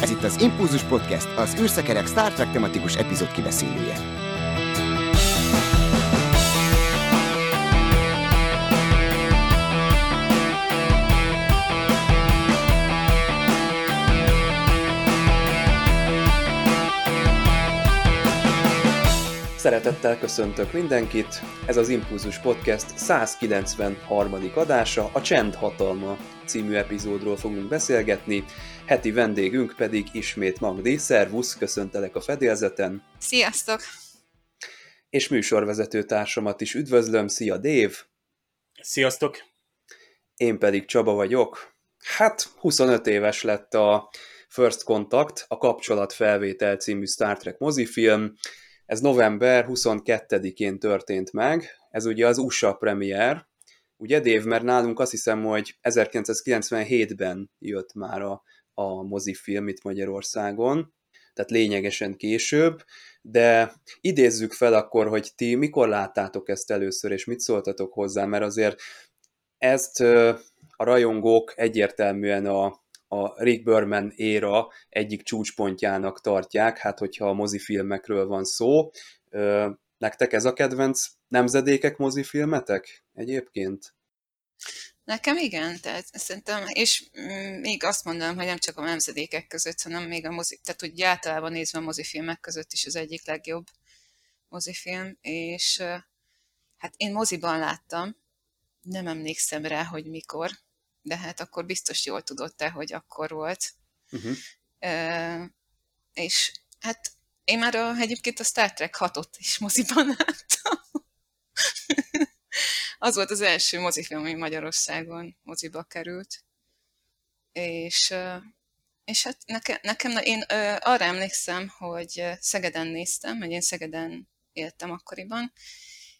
Ez itt az Impulzus Podcast, az űrszekerek Star Trek tematikus epizód kibeszélője. Szeretettel köszöntök mindenkit, ez az Impulzus Podcast 193. adása, a Csend Hatalma című epizódról fogunk beszélgetni, heti vendégünk pedig ismét Magdi. Szervusz, köszöntelek a fedélzeten. Sziasztok! És műsorvezető társamat is üdvözlöm, szia Dév! Sziasztok! Én pedig Csaba vagyok. 25 éves lett a First Contact, a Kapcsolatfelvétel című Star Trek mozifilm. Ez november 22-én történt meg, ez ugye az USA premier, ugye Dév, mert nálunk azt hiszem, hogy 1997-ben jött már a mozifilm itt Magyarországon, tehát lényegesen később, de idézzük fel akkor, hogy ti mikor láttátok ezt először, és mit szóltatok hozzá, mert azért ezt a rajongók egyértelműen a Rick Berman éra egyik csúcspontjának tartják, hogyha a mozifilmekről van szó. Nektek ez a kedvenc nemzedékek mozifilmetek egyébként? Nekem igen, tehát szerintem, és még azt mondanám, hogy nem csak a nemzedékek között, hanem még tehát úgy általában nézve a mozifilmek között is az egyik legjobb mozifilm, és hát én moziban láttam, nem emlékszem rá, hogy mikor, de hát akkor biztos jól tudott-e, hogy akkor volt. Uh-huh. És hát én már egyébként a Star Trek 6-ot is moziban láttam. Az volt az első mozifilm, ami Magyarországon moziba került. És hát nekem én arra emlékszem, hogy Szegeden néztem, mert én Szegeden éltem akkoriban,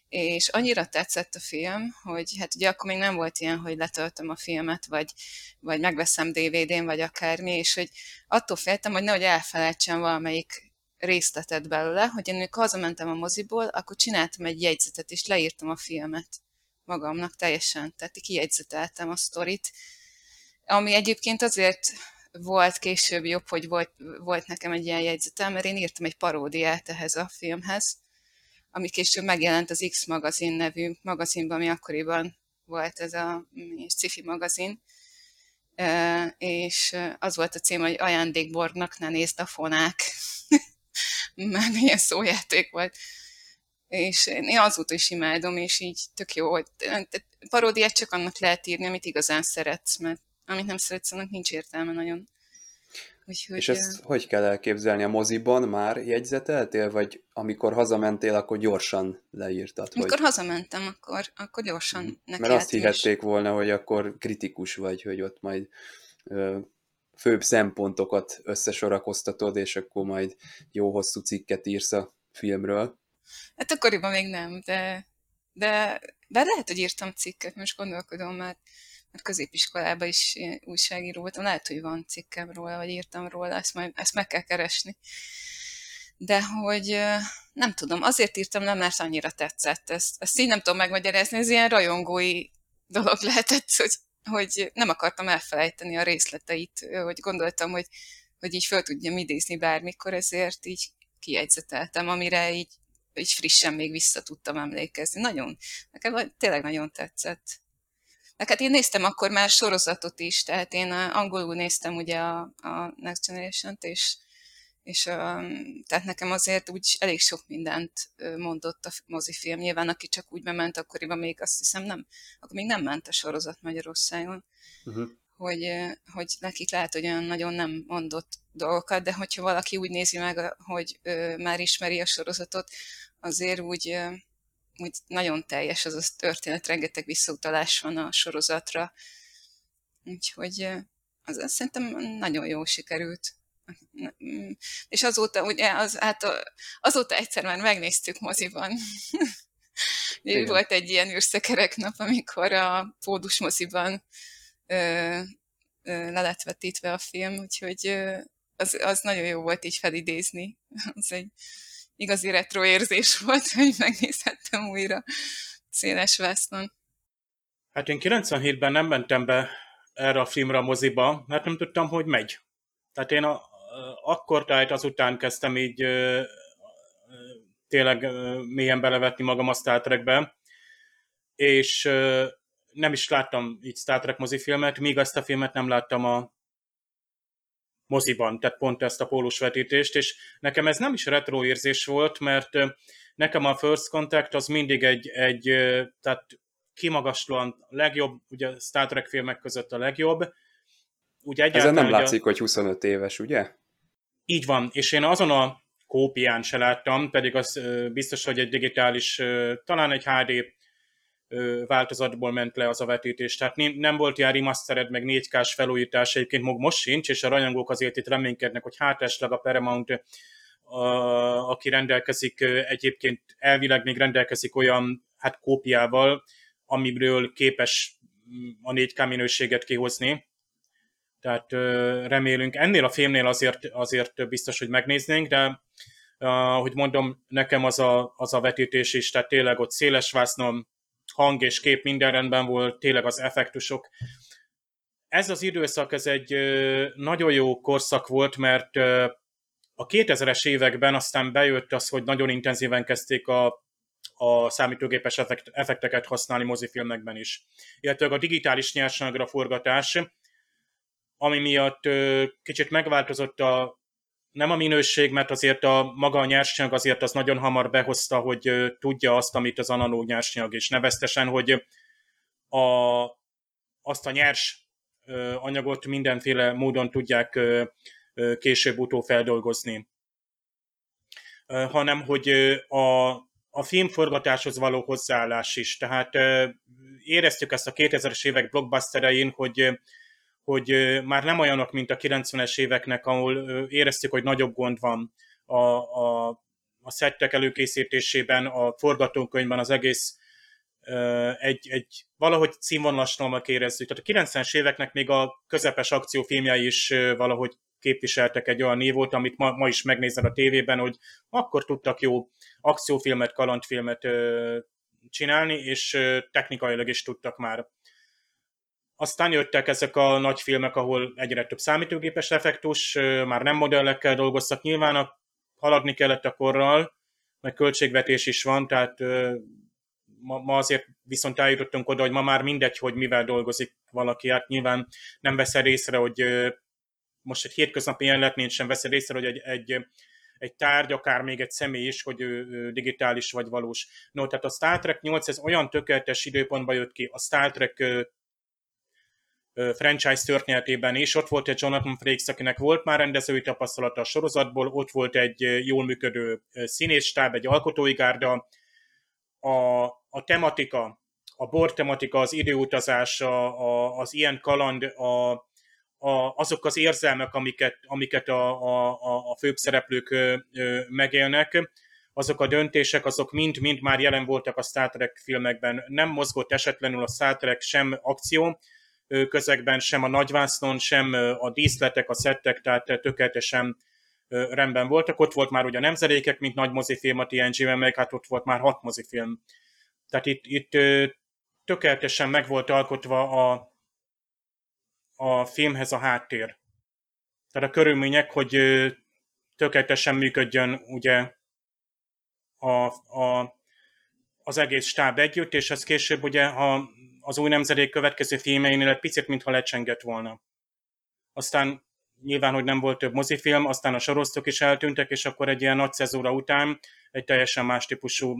és annyira tetszett a film, hogy hát ugye akkor még nem volt ilyen, hogy letöltöm a filmet, vagy megveszem DVD-n, vagy akármi, és hogy attól féltem, hogy nehogy elfelejtsem valamelyik részletet belőle, hogy én mikor hazamentem a moziból, akkor csináltam egy jegyzetet, és leírtam a filmet magamnak teljesen, tehát kijegyzeteltem a sztorit, ami egyébként azért volt később jobb, hogy volt nekem egy ilyen jegyzetem, mert én írtam egy paródiát ehhez a filmhez, ami később megjelent az X-magazin nevű magazinban, ami akkoriban volt ez a sci-fi magazin, és az volt a cím, hogy Ajándékborgnak ne nézd a fonák. Már milyen szójáték volt. És én azóta is imádom, és így tök jó, hogy paródiát csak annak lehet írni, amit igazán szeretsz, mert amit nem szeretsz, annak nincs értelme nagyon. Úgyhogy, és ezt hogy kell elképzelni? A moziban már jegyzeteltél, vagy amikor hazamentél, akkor gyorsan leírtad? Amikor hazamentem, akkor gyorsan nekiálltam. Mert azt hihették volna, hogy akkor kritikus vagy, hogy ott majd főbb szempontokat összesorakoztatod, és akkor majd jó hosszú cikket írsz a filmről. Hát akkoriban még nem, de lehet, hogy írtam cikket, most gondolkodom, mert középiskolában is újságíró voltam, lehet, hogy van cikkem róla, vagy írtam róla, ezt meg kell keresni. De hogy nem tudom, azért írtam le, mert annyira tetszett. Ezt így nem tudom megmagyarázni, ez ilyen rajongói dolog lehetett, hogy nem akartam elfelejteni a részleteit, hogy gondoltam, hogy így föl tudjam idézni bármikor, ezért így kijegyzeteltem, amire így frissen még vissza tudtam emlékezni. Nagyon, nekem tényleg nagyon tetszett. Hát én néztem akkor már sorozatot is, tehát én angolul néztem ugye a Next Generation-t, és tehát nekem azért úgy elég sok mindent mondott a mozifilm. Nyilván aki csak úgy bement, akkoriban még azt hiszem nem, akkor még nem ment a sorozat Magyarországon, hogy nekik lehet, hogy olyan nagyon nem mondott dolgokat, de hogyha valaki úgy nézi meg, hogy már ismeri a sorozatot, azért úgy nagyon teljes az a történet, rengeteg visszautalás van a sorozatra. Úgyhogy az szerintem nagyon jól sikerült. És azóta, ugye, azóta egyszer már megnéztük moziban. Volt egy ilyen űrszekerek nap, amikor a Pódus moziban le lett vetítve a film, úgyhogy az nagyon jó volt így felidézni. Az egy igazi retro érzés volt, hogy megnézhettem újra széles vásznon. Hát én 97-ben nem mentem be erre a filmre a moziba, mert nem tudtam, hogy megy. Tehát én akkor, tehát azután kezdtem így tényleg mélyen belevetni magam a Star Trekbe, és nem is láttam így Star Trek mozifilmet, míg ezt a filmet nem láttam a moziban, tehát pont ezt a pólusvetítést, és nekem ez nem is retro érzés volt, mert nekem a First Contact az mindig egy tehát kimagaslóan legjobb, ugye Star Trek filmek között a legjobb. Ugye egyáltalán ezen nem látszik, hogy 25 éves, ugye? Így van, és én azon a kópián se láttam, pedig az biztos, hogy egy digitális, talán egy HD változatból ment le az a vetítés. Tehát nem volt ilyen remastered, meg 4K-s felújítás, egyébként most sincs, és a rajongók azért itt reménykednek, hogy hát esetleg a Paramount, aki rendelkezik, egyébként elvileg még rendelkezik olyan hát kópiával, amiből képes a 4K minőséget kihozni. Tehát remélünk. Ennél a filmnél azért biztos, hogy megnéznénk, de ahogy mondom, nekem az a vetítés is, tehát tényleg ott széles vásznon, hang és kép minden rendben volt, tényleg az effektusok. Ez az időszak, ez egy nagyon jó korszak volt, mert a 2000-es években aztán bejött az, hogy nagyon intenzíven kezdték a számítógépes effekteket használni mozifilmekben is. Illetve a digitális nyersanyagra forgatás, ami miatt kicsit megváltozott nem a minőség, mert azért maga a nyersanyag azért az nagyon hamar behozta, hogy tudja azt, amit az analóg nyersanyag is. Nevezetesen, hogy azt a nyers anyagot mindenféle módon tudják később-utóbb feldolgozni. Hanem, hogy a filmforgatáshoz való hozzáállás is. Tehát éreztük ezt a 2000-es évek blockbusterein, hogy már nem olyanok, mint a 90-es éveknek, ahol éreztük, hogy nagyobb gond van a szettek előkészítésében, a forgatókönyvben, az egész egy valahogy színvonalasnak érezzük. Tehát a 90-es éveknek még a közepes akciófilmjei is valahogy képviseltek egy olyan nívót, amit ma is megnézel a tévében, hogy akkor tudtak jó akciófilmet, kalandfilmet csinálni, és technikailag is tudtak már. Aztán jöttek ezek a nagy filmek, ahol egyre több számítógépes effektus, már nem modellekkel dolgoztak, nyilván haladni kellett a korral, meg költségvetés is van, tehát ma azért viszont eljutottunk oda, hogy ma már mindegy, hogy mivel dolgozik valaki, hát nyilván nem veszed észre, hogy most egy hétköznapi jelenetnél sem veszed észre, hogy egy tárgy, akár még egy személy is, hogy ő digitális vagy valós. No, tehát a Star Trek 8, ez olyan tökéletes időpontban jött ki, a Star Trek franchise történetében is. Ott volt egy Jonathan Frakes, akinek volt már rendezői tapasztalata a sorozatból, ott volt egy jól működő színészstáb, egy alkotói gárda. A tematika, a Borg tematika, az időutazás, az ilyen kaland, azok az érzelmek, amiket a főszereplők megélnek, azok a döntések, azok mind-mind már jelen voltak a Star Trek filmekben. Nem mozgott esetlenül a Star Trek sem akció közegben, sem a nagyvásznon, sem a díszletek, a szettek, tehát tökéletesen rendben voltak. Ott volt már ugye a nemzedékek, mint nagy mozifilm a TNG-ben, meg hát ott volt már 6 mozifilm. Tehát itt tökéletesen meg volt alkotva a filmhez a háttér. Tehát a körülmények, hogy tökéletesen működjön ugye az egész stáb együtt, és ez később ugye az új nemzedék következő filmeinél egy picit, mintha lecsengett volna. Aztán nyilván, hogy nem volt több mozifilm, aztán a sorozatok is eltűntek, és akkor egy ilyen nagy szezóra után egy teljesen más típusú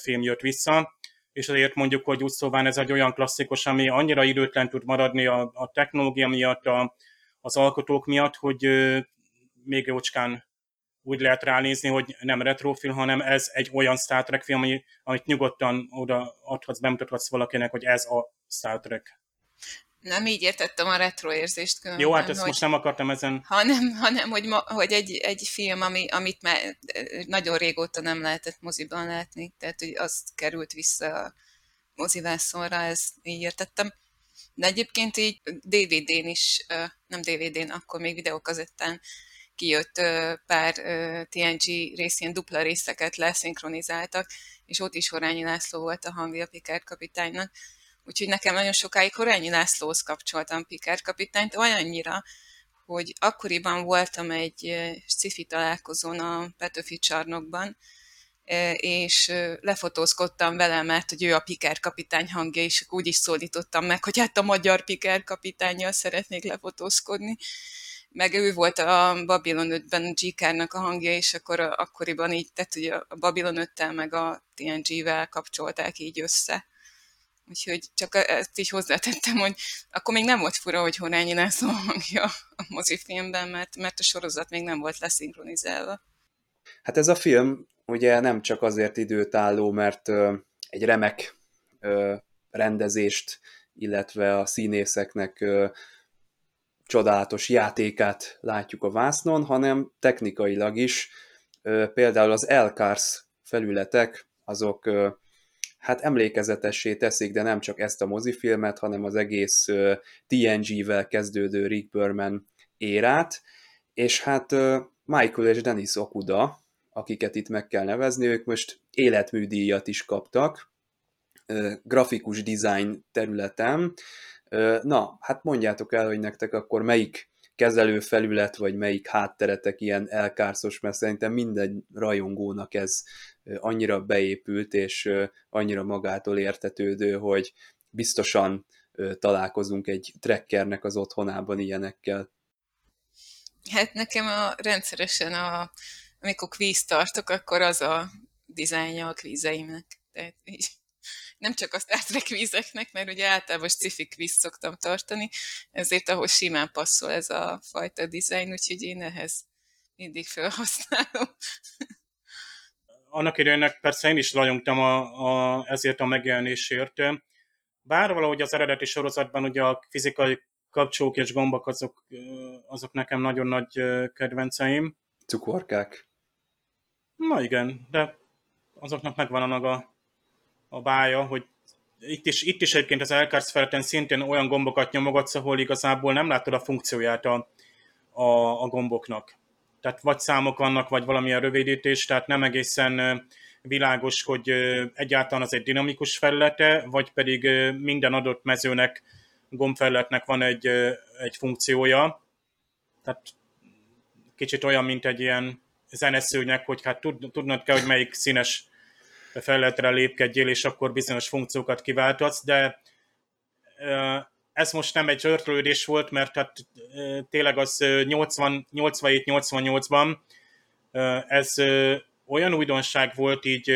film jött vissza, és azért mondjuk, hogy úgy szóval ez egy olyan klasszikus, ami annyira időtlen tud maradni a technológia miatt, az alkotók miatt, hogy még jócskán úgy lehet ránézni, hogy nem retrofilm, hanem ez egy olyan Star Trek film, amit nyugodtan oda adhatsz, bemutathatsz valakinek, hogy ez a Star Trek. Nem így értettem a retro érzést. Különben, jó, hát ezt most nem akartam ezen. Hanem hogy egy film, amit már nagyon régóta nem lehetett moziban látni, tehát hogy azt került vissza a mozivászonra, ezt így értettem. De egyébként így DVD-n is, nem DVD-n, akkor még videókazettán kijött pár TNG részén dupla részeket leszinkronizáltak, és ott is Horányi László volt a hangja Picard kapitánynak. Úgyhogy nekem nagyon sokáig Horányi Lászlóhoz kapcsoltam Picard kapitányt, olyannyira, hogy akkoriban voltam egy sci-fi találkozón a Petőfi csarnokban, és lefotózkodtam vele, mert hogy ő a Picard kapitány hangja, és úgy is szólítottam meg, hogy hát a magyar Picard kapitánnyal szeretnék lefotózkodni. Meg ő volt a Babylon 5-ben a GK-nak a hangja, és akkor akkoriban így, tehát ugye a Babylon 5-tel meg a TNG-vel kapcsolták így össze. Úgyhogy csak ezt így hozzátettem, hogy akkor még nem volt fura, hogy Horányi László hangja a mozifilmben, mert a sorozat még nem volt leszinkronizálva. Hát ez a film ugye nem csak azért időtálló, mert egy remek rendezést, illetve a színészeknek csodálatos játékát látjuk a vásznon, hanem technikailag is. Például az Elcars felületek, azok hát emlékezetessé teszik, de nem csak ezt a mozifilmet, hanem az egész TNG-vel kezdődő Rick Berman érát, és hát Michael és Dennis Okuda, akiket itt meg kell nevezni, ők most életműdíjat is kaptak, grafikus design területen. Na, hát mondjátok el, hogy nektek akkor melyik kezelőfelület, vagy melyik hátteretek ilyen elkárszos, mert szerintem minden rajongónak ez annyira beépült, és annyira magától értetődő, hogy biztosan találkozunk egy trekkernek az otthonában ilyenekkel. Hát nekem rendszeresen, amikor kvíz tartok, akkor az a dizájnja a kvízeimnek. Tehát így. Nem csak a Star Trek kvízeknek, mert ugye általában sci-fi kvízt szoktam tartani, ezért ahhoz simán passzol ez a fajta dizájn, úgyhogy én ehhez mindig felhasználom. Annak idejének persze én is rajongtam ezért a megjelenésért. Bár valahogy az eredeti sorozatban ugye a fizikai kapcsolók és gombak azok nekem nagyon nagy kedvenceim. Cukorkák. Na igen, de azoknak megvan annak a bája, hogy itt is egyébként az Elcars felületen szintén olyan gombokat nyomogatsz, ahol igazából nem látod a funkcióját a gomboknak. Tehát vagy számok vannak, vagy valamilyen rövidítés, tehát nem egészen világos, hogy egyáltalán az egy dinamikus felülete, vagy pedig minden adott mezőnek, gombfelületnek van egy funkciója. Tehát kicsit olyan, mint egy ilyen zeneszőnyeg, hogy hát tudnod kell, hogy melyik színes felületre lépkedjél, és akkor bizonyos funkciókat kiváltatsz, de ez most nem egy zsörtölődés volt, mert hát tényleg az 87-88-ban ez olyan újdonság volt így,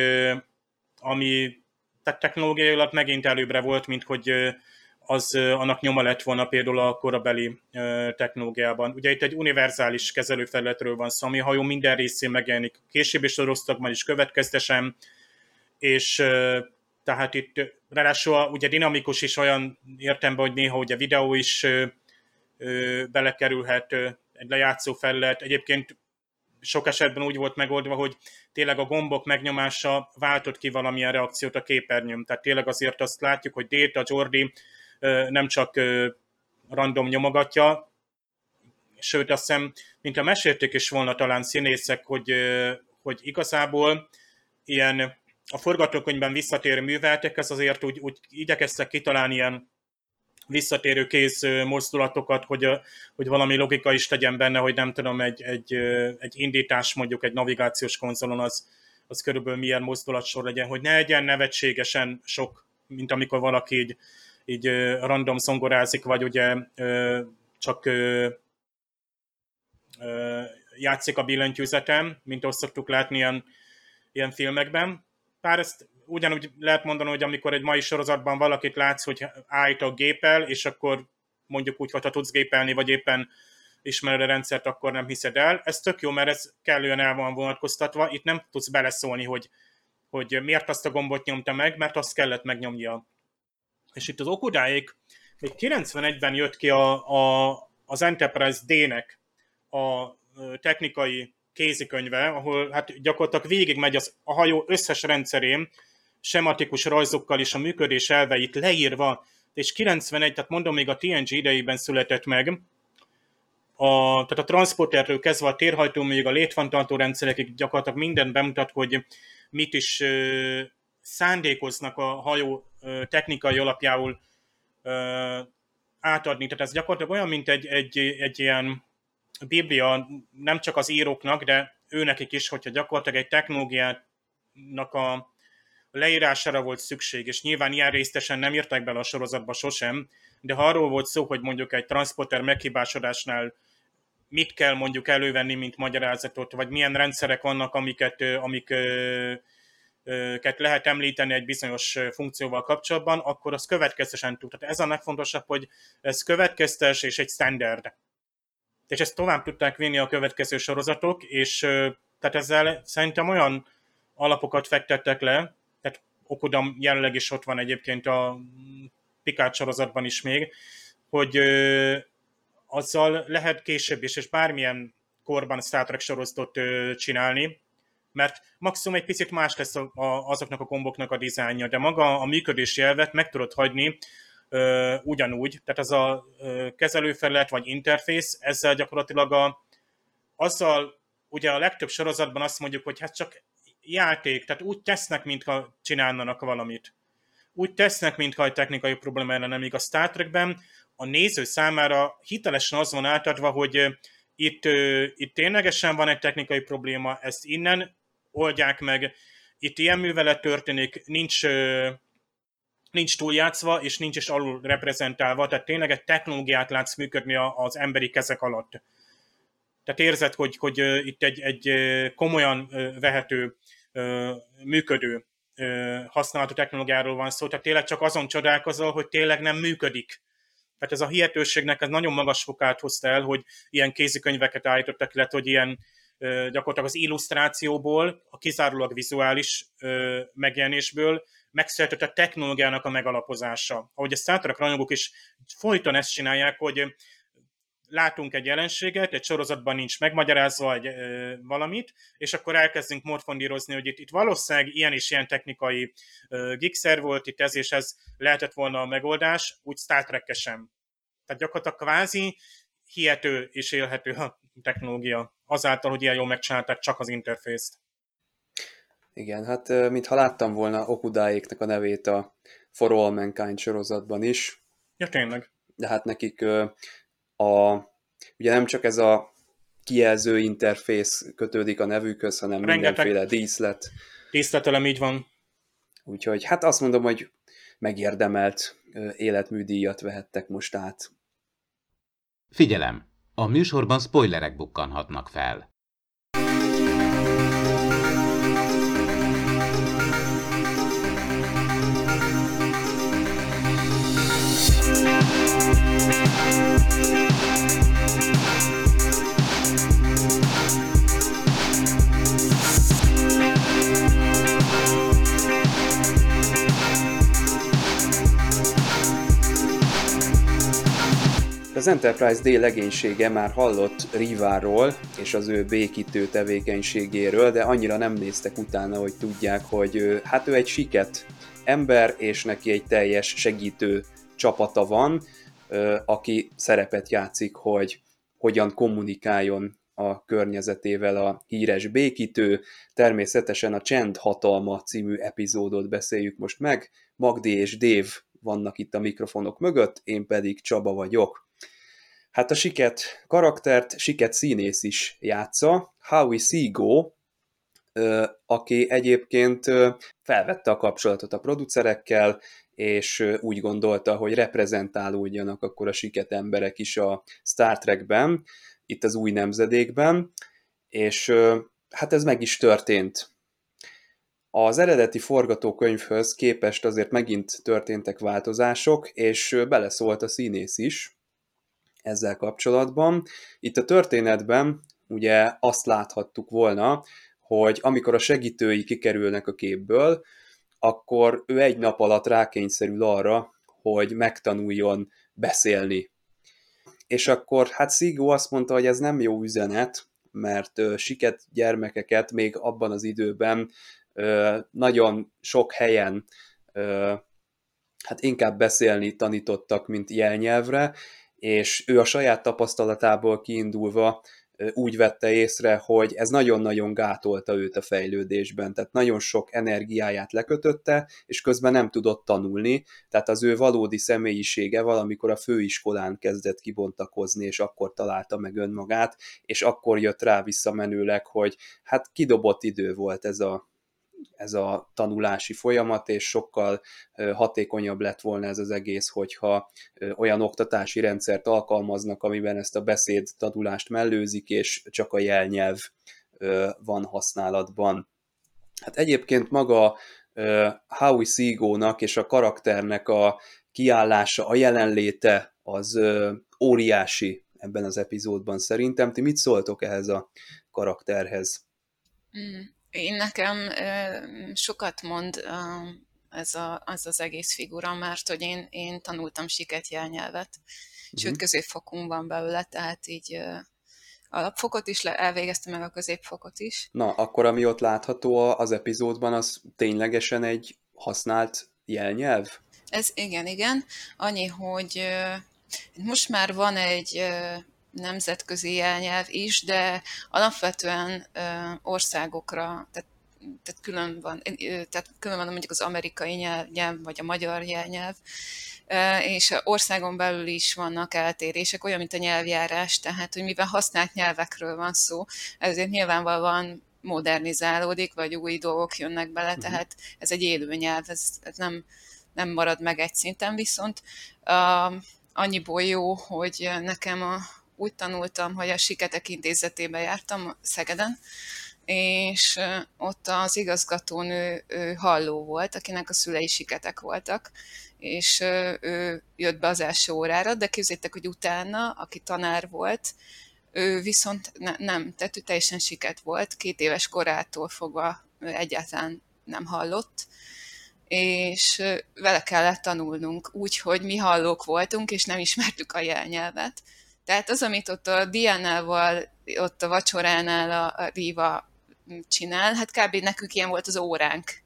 ami tehát technológiailag megint előbbre volt, mint hogy az annak nyoma lett volna például a korabeli technológiában. Ugye itt egy univerzális kezelőfelületről van szó, ami a hajó minden részén megjelenik. Később is soroztak, majd is következtesen, és tehát itt ráadásul ugye dinamikus is olyan értelemben, hogy néha ugye videó is belekerülhet, egy lejátszó felület. Egyébként sok esetben úgy volt megoldva, hogy tényleg a gombok megnyomása váltott ki valamilyen reakciót a képernyőn. Tehát tényleg azért azt látjuk, hogy Data, Geordi nem csak random nyomogatja, sőt azt hiszem, mint a mesélték is volna talán színészek, hogy igazából ilyen a forgatókönyvben visszatérő műveltek, ez azért úgy igyekeztek kitalálni ilyen visszatérő kéz mozdulatokat, hogy valami logika is tegyen benne, hogy nem tudom, egy indítás mondjuk egy navigációs konzolon az körülbelül milyen mozdulatsor legyen, hogy ne legyen nevetségesen sok, mint amikor valaki így random zongorázik, vagy ugye csak játszik a billentyűzetem, mint azt szoktuk látni ilyen filmekben. Bár ezt ugyanúgy lehet mondani, hogy amikor egy mai sorozatban valakit látsz, hogy állít a géppel, és akkor mondjuk úgy, hogy ha tudsz gépelni, vagy éppen ismered a rendszert, akkor nem hiszed el. Ez tök jó, mert ez kellően el van vonatkoztatva. Itt nem tudsz beleszólni, hogy miért azt a gombot nyomta meg, mert azt kellett megnyomnia. És itt az Okudáék még 91-ben jött ki az Enterprise D-nek a technikai kézikönyve, ahol hát gyakorlatilag végigmegy a hajó összes rendszerén, sematikus rajzokkal és a működés elveit leírva, és 91, tehát mondom, még a TNG idejében született meg, tehát a transporterről kezdve a térhajtó, még a létfenntartó rendszerekig gyakorlatilag minden bemutat, hogy mit is szándékoznak a hajó technikai alapjául átadni. Tehát ez gyakorlatilag olyan, mint egy ilyen Biblia nem csak az íróknak, de őnekik is, hogyha gyakorlatilag egy technológiának a leírására volt szükség, és nyilván ilyen résztesen nem írták bele a sorozatba sosem, de ha arról volt szó, hogy mondjuk egy transporter meghibásodásnál mit kell mondjuk elővenni, mint magyarázatot, vagy milyen rendszerek vannak, amiket lehet említeni egy bizonyos funkcióval kapcsolatban, akkor az következtesen tud. Tehát ez a legfontosabb, hogy ez következtes és egy standard. És ezt tovább tudták vinni a következő sorozatok, és tehát ezzel szerintem olyan alapokat fektettek le, tehát Okuda jelenleg is ott van egyébként a Picard sorozatban is még, hogy azzal lehet később is, és bármilyen korban Star Trek sorozatot csinálni, mert maximum egy picit más lesz azoknak a komboknak a dizájnja, de maga a működési elvet meg tudod hagyni ugyanúgy, tehát az a kezelőfelület vagy interfész, ezzel gyakorlatilag azzal ugye a legtöbb sorozatban azt mondjuk, hogy hát csak játék, tehát úgy tesznek, mintha csinálnának valamit. Úgy tesznek, mintha egy technikai problémára nem igaz. A Star Trekben a néző számára hitelesen az van átadva, hogy itt ténylegesen van egy technikai probléma, ezt innen oldják meg, itt ilyen művelet történik, nincs túljátszva, és nincs is alul reprezentálva, tehát tényleg egy technológiát látsz működni az emberi kezek alatt. Tehát érzed, hogy itt egy komolyan vehető, működő használatú technológiáról van szó, tehát tényleg csak azon csodálkozol, hogy tényleg nem működik. Tehát ez a hihetőségnek ez nagyon magas fokát hozta el, hogy ilyen kézikönyveket állítottak, illetve hogy ilyen gyakorlatilag az illusztrációból, a kizárólag vizuális megjelenésből megszületett a technológiának a megalapozása. Ahogy a Star Trek rajongók is folyton ezt csinálják, hogy látunk egy jelenséget, egy sorozatban nincs megmagyarázva egy valamit, és akkor elkezdünk morfondírozni, hogy itt valószínűleg ilyen és ilyen technikai gigszer volt, itt ez és ez lehetett volna a megoldás, úgy Star Trek-e sem. Tehát gyakorlatilag kvázi hihető és élhető a technológia, azáltal, hogy ilyen jól megcsinálták csak az interfészt. Igen, hát mintha láttam volna Okudáéknak a nevét a For All Mankind sorozatban is. Ja, tényleg. De hát nekik... ugye nem csak ez a kijelző interfész kötődik a nevükhöz, hanem rengeteg mindenféle díszlet. Díszletelem, így van. Úgyhogy hát azt mondom, hogy megérdemelt életműdíjat vehettek most át. Figyelem! A műsorban spoilerek bukkanhatnak fel. Az Enterprise D legénysége már hallott Riváról és az ő békítő tevékenységéről, de annyira nem néztek utána, hogy tudják, hogy hát ő egy siket ember, és neki egy teljes segítő csapata van, aki szerepet játszik, hogy hogyan kommunikáljon a környezetével a híres békítő. Természetesen a Csend Hatalma című epizódot beszéljük most meg. Magdi és Dév vannak itt a mikrofonok mögött, én pedig Csaba vagyok. Hát a Siket karaktert Siket színész is játsza, Howie Seago, aki egyébként felvette a kapcsolatot a producerekkel, és úgy gondolta, hogy reprezentálódjanak akkor a Siket emberek is a Star Trekben, itt az új nemzedékben, és hát ez meg is történt. Az eredeti forgatókönyvhöz képest azért megint történtek változások, és beleszólt a színész is ezzel kapcsolatban. Itt a történetben ugye azt láthattuk volna, hogy amikor a segítői kikerülnek a képből, akkor ő egy nap alatt rákényszerül arra, hogy megtanuljon beszélni. És akkor hát Seago azt mondta, hogy ez nem jó üzenet, mert siket gyermekeket még abban az időben nagyon sok helyen hát inkább beszélni tanítottak, mint jelnyelvre, és ő a saját tapasztalatából kiindulva úgy vette észre, hogy ez nagyon-nagyon gátolta őt a fejlődésben, tehát nagyon sok energiáját lekötötte, és közben nem tudott tanulni, tehát az ő valódi személyisége valamikor a főiskolán kezdett kibontakozni, és akkor találta meg önmagát, és akkor jött rá visszamenőleg, hogy hát kidobott idő volt ez a tanulási folyamat, és sokkal hatékonyabb lett volna ez az egész, hogyha olyan oktatási rendszert alkalmaznak, amiben ezt a beszéd tanulást mellőzik, és csak a jelnyelv van használatban. Hát egyébként maga Howie Seagónak és a karakternek a kiállása, a jelenléte az óriási ebben az epizódban szerintem. Ti mit szóltok ehhez a karakterhez? Én nekem sokat mond az az egész figura, mert hogy én tanultam siket jelnyelvet, sőt középfokunk van belőle, tehát így alapfokot is elvégeztem, meg a középfokot is. Na, akkor ami ott látható az epizódban, az ténylegesen egy használt jelnyelv? Ez igen. Annyi, hogy most már van egy nemzetközi jelnyelv is, de alapvetően országokra, tehát külön van, mondjuk az amerikai nyelv, vagy a magyar jelnyelv, és országon belül is vannak eltérések, olyan, mint a nyelvjárás, tehát, hogy mivel használt nyelvekről van szó, ezért nyilvánvalóan modernizálódik, vagy új dolgok jönnek bele, tehát ez egy élő nyelv, ez nem marad meg egy szinten, viszont annyiból jó, hogy nekem úgy tanultam, hogy a Siketek Intézetébe jártam Szegeden, és ott az igazgatónő halló volt, akinek a szülei siketek voltak, és ő jött be az első órára, de képzeljétek, hogy utána, aki tanár volt, ő viszont nem, tehát ő teljesen siket volt, 2 éves korától fogva egyáltalán nem hallott, és vele kellett tanulnunk úgy, hogy mi hallók voltunk, és nem ismertük a jelnyelvet. Tehát az, amit ott a Deannával, ott a vacsoránál a Riva csinál, hát kb. Nekünk ilyen volt az óránk,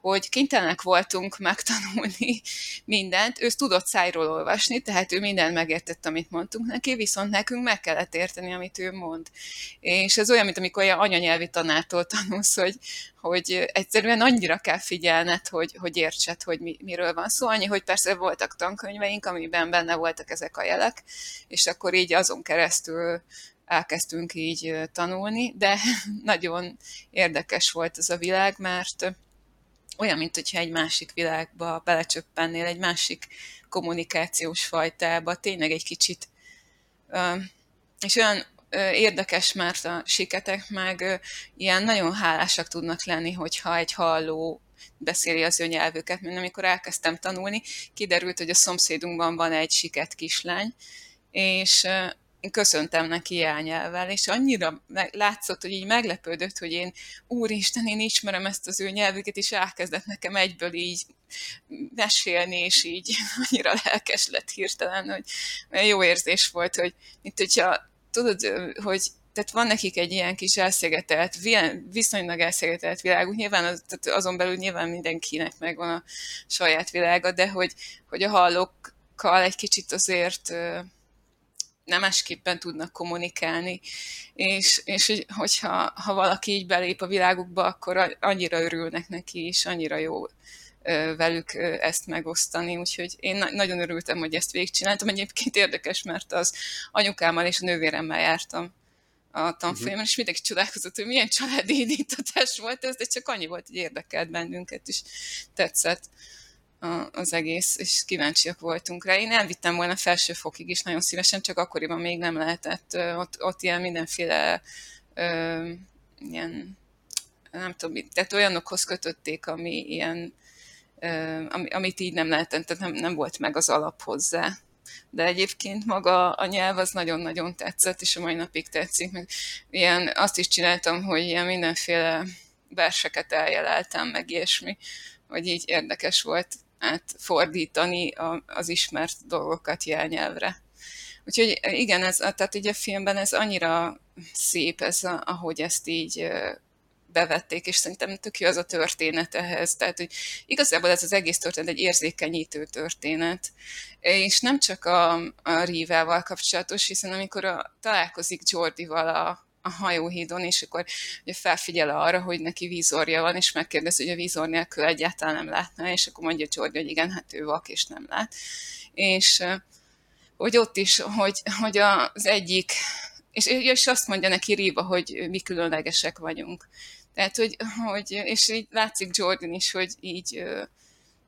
hogy kénytelenek voltunk megtanulni mindent. Ő tudott szájról olvasni, tehát ő mindent megértett, amit mondtunk neki, viszont nekünk meg kellett érteni, amit ő mond. És ez olyan, mint amikor olyan anyanyelvi tanártól tanulsz, hogy egyszerűen annyira kell figyelned, hogy értsed, hogy miről van szó. Annyi, hogy persze voltak tankönyveink, amiben benne voltak ezek a jelek, és akkor így azon keresztül elkezdtünk így tanulni, de nagyon érdekes volt ez a világ, mert olyan, mint hogyha egy másik világba belecsöppennél, egy másik kommunikációs fajtába, tényleg egy kicsit. És olyan érdekes, mert a siketek meg ilyen nagyon hálásak tudnak lenni, hogyha egy halló beszéli az ő nyelvüket. Mert amikor elkezdtem tanulni, kiderült, hogy a szomszédunkban van egy siket kislány, és én köszöntem neki jelnyelvvel, és annyira látszott, hogy így meglepődött, hogy úristen, én ismerem ezt az ő nyelvüket, és elkezdett nekem egyből így mesélni, és így annyira lelkes lett hirtelen, hogy jó érzés volt, hogy mint hogyha, tudod, hogy tehát van nekik egy ilyen kis elszigetelt, viszonylag elszigetelt világuk, nyilván azon belül nyilván mindenkinek megvan a saját világa, de hogy a hallókkal egy kicsit azért nemesképpen tudnak kommunikálni, és hogyha valaki így belép a világukba, akkor annyira örülnek neki, és annyira jó velük ezt megosztani, úgyhogy én nagyon örültem, hogy ezt végigcsináltam. Egyébként érdekes, mert az anyukámmal és a nővéremmel jártam a tanfolyamon, és mindenki csodálkozott, hogy milyen családi indítatás volt ez, de csak annyi volt, hogy érdekelt bennünket, és tetszett az egész, és kíváncsiak voltunk rá. Én elvittem volna felső fokig is nagyon szívesen, csak akkoriban még nem lehetett. Ott ilyen mindenféle ilyen, nem tudom, tehát olyanokhoz kötötték, ami ilyen, amit így nem lehetett, tehát nem volt meg az alap hozzá. De egyébként maga a nyelv az nagyon-nagyon tetszett, és a mai napig tetszik. Meg ilyen, azt is csináltam, hogy ilyen mindenféle verseket eljeleltem, meg ilyesmi, hogy így érdekes volt átfordítani az ismert dolgokat jelnyelvre. Úgyhogy igen, tehát így a filmben ez annyira szép, ahogy ezt így bevették, és szerintem tök jó az a történet ehhez. Tehát, hogy igazából ez az egész történet egy érzékenyítő történet. És nem csak a Rivával kapcsolatos, hiszen amikor találkozik Geordival a hajóhídon, és akkor ugye felfigyel arra, hogy neki vízorja van, és megkérdezi, hogy a vízor nélkül egyáltalán nem látna, és akkor mondja Geordi, hogy igen, hát ő vak, és nem lát. És hogy ott is, hogy az egyik, és azt mondja neki Riva, hogy mi különlegesek vagyunk. Tehát, hogy és így látszik Geordin is, hogy így,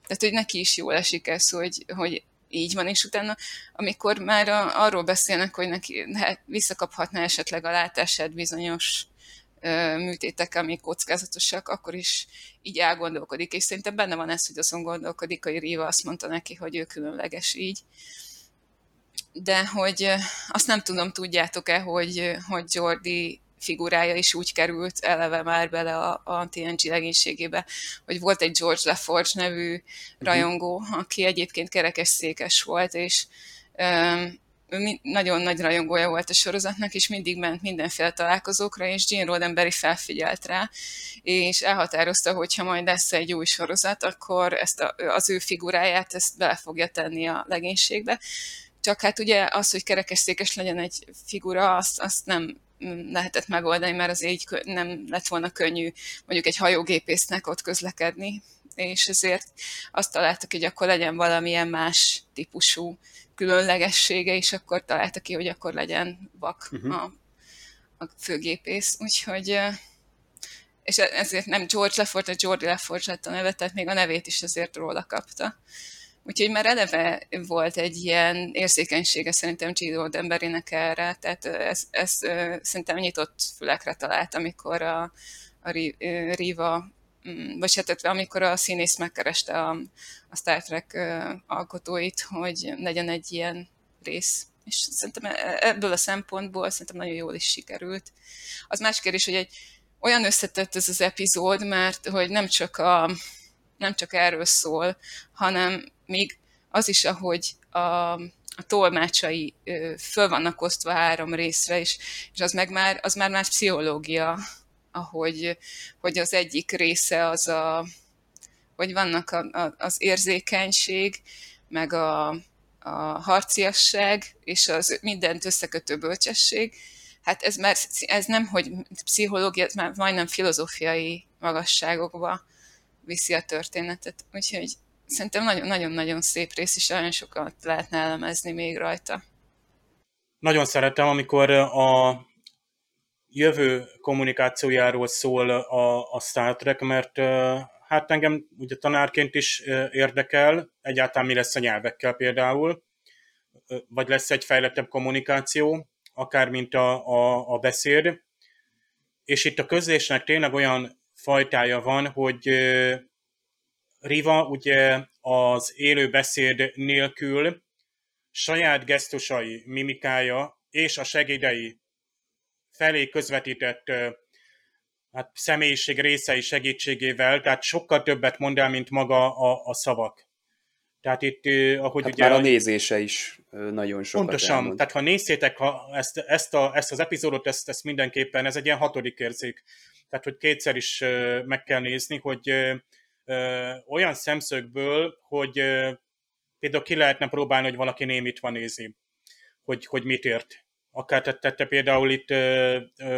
tehát, hogy neki is jól esik ez, hogy így van, és utána, amikor már arról beszélnek, hogy neki hát visszakaphatná esetleg a látását bizonyos műtétek, amik kockázatosak, akkor is így elgondolkodik, és szerintem benne van ez, hogy azon gondolkodik, hogy Riva azt mondta neki, hogy ő különleges így. De hogy azt nem tudom, tudjátok-e, hogy Geordi figurája is úgy került eleve már bele a TNG legénységébe, hogy volt egy Geordi La Forge nevű rajongó, aki egyébként kerekesszékes volt, és ő nagyon nagy rajongója volt a sorozatnak, és mindig ment mindenféle találkozókra, és Gene Roddenberry felfigyelt rá, és elhatározta, hogy ha majd lesz egy új sorozat, akkor ezt az ő figuráját ezt bele fogja tenni a legénységbe. Csak hát ugye az, hogy kerekesszékes legyen egy figura, azt nem lehetett megoldani, mert az így nem lett volna könnyű mondjuk egy hajógépésznek ott közlekedni, és ezért azt találtak, hogy akkor legyen valamilyen más típusú különlegessége, és akkor találtak ki, hogy akkor legyen vak a főgépész. Úgyhogy, és ezért nem Geordi La Forge, Geordi La Forge lett a neve, tehát még a nevét is ezért róla kapta. Úgyhogy már eleve volt egy ilyen érzékenysége szerintem Gene Roddenberrynek erre, tehát ez szerintem nyitott fülekre talált, amikor a Riva, vagy hát amikor a színész megkereste a Star Trek alkotóit, hogy legyen egy ilyen rész. És szerintem ebből a szempontból szerintem nagyon jól is sikerült. Az más kérdés, hogy olyan összetett ez az epizód, mert hogy nem csak erről szól, hanem még az is, ahogy a tolmácsai föl vannak osztva 3 részre, és az már pszichológia, ahogy hogy az egyik része az hogy vannak az érzékenység, meg a harciasság, és az mindent összekötő bölcsesség. Hát ez nem, hogy pszichológia, ez már majdnem filozófiai magasságokba viszi a történetet. Úgyhogy szerintem nagyon-nagyon szép rész, és nagyon sokat lehetne elemezni még rajta. Nagyon szeretem, amikor a jövő kommunikációjáról szól a Star Trek, mert hát engem ugye tanárként is érdekel, egyáltalán mi lesz a nyelvekkel például, vagy lesz egy fejlettebb kommunikáció, akár mint a beszéd. És itt a közlésnek tényleg olyan fajtája van, hogy Riva ugye az élő beszéd nélkül saját gesztusai, mimikája és a segédei felé közvetített hát személyiség részei segítségével, tehát sokkal többet mond el, mint maga a szavak. Tehát itt, ahogy hát ugye... már a nézése is nagyon sokat pontosan, elmond. Tehát ha nézzétek ha ezt az epizódot, ezt mindenképpen, ez egy ilyen 6. érzék. Tehát, hogy kétszer is meg kell nézni, hogy olyan szemszögből, hogy például ki lehetne próbálni, hogy valaki némitva nézi, hogy mit ért. Akár tette például itt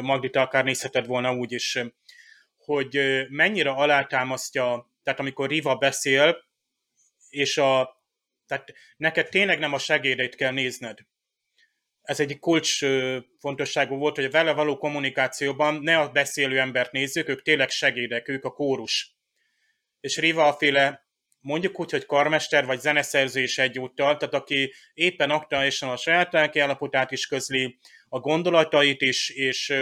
Magdita, akár nézheted volna úgy is, hogy mennyire alátámasztja, tehát amikor Riva beszél, és tehát neked tényleg nem a segédeit kell nézned. Ez egy kulcs fontosságú volt, hogy a vele való kommunikációban ne a beszélő embert nézzük, ők tényleg segédek, ők a kórus. És Riva-féle, mondjuk úgy, hogy karmester vagy zeneszerző is egyúttal, tehát aki éppen aktuálisan a saját lelki állapotát is közli, a gondolatait is, és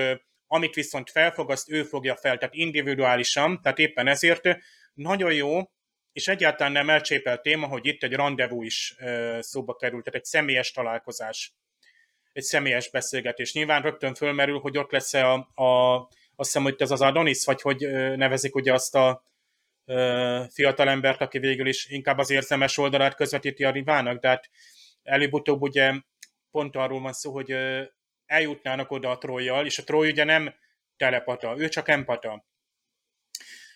amit viszont felfog, azt ő fogja fel, tehát individuálisan, tehát éppen ezért nagyon jó, és egyáltalán nem elcsépelt téma, hogy itt egy randevú is szóba került, tehát egy személyes találkozás, egy személyes beszélgetés. Nyilván rögtön fölmerül, hogy ott lesz azt hiszem, hogy ez az Adonis, vagy hogy nevezik ugye azt a fiatalembert, aki végül is inkább az érzelmes oldalát közvetíti a Rivának, de hát előbb-utóbb ugye pont arról van szó, hogy eljutnának oda a Troival, és a Troi ugye nem telepata, ő csak empata.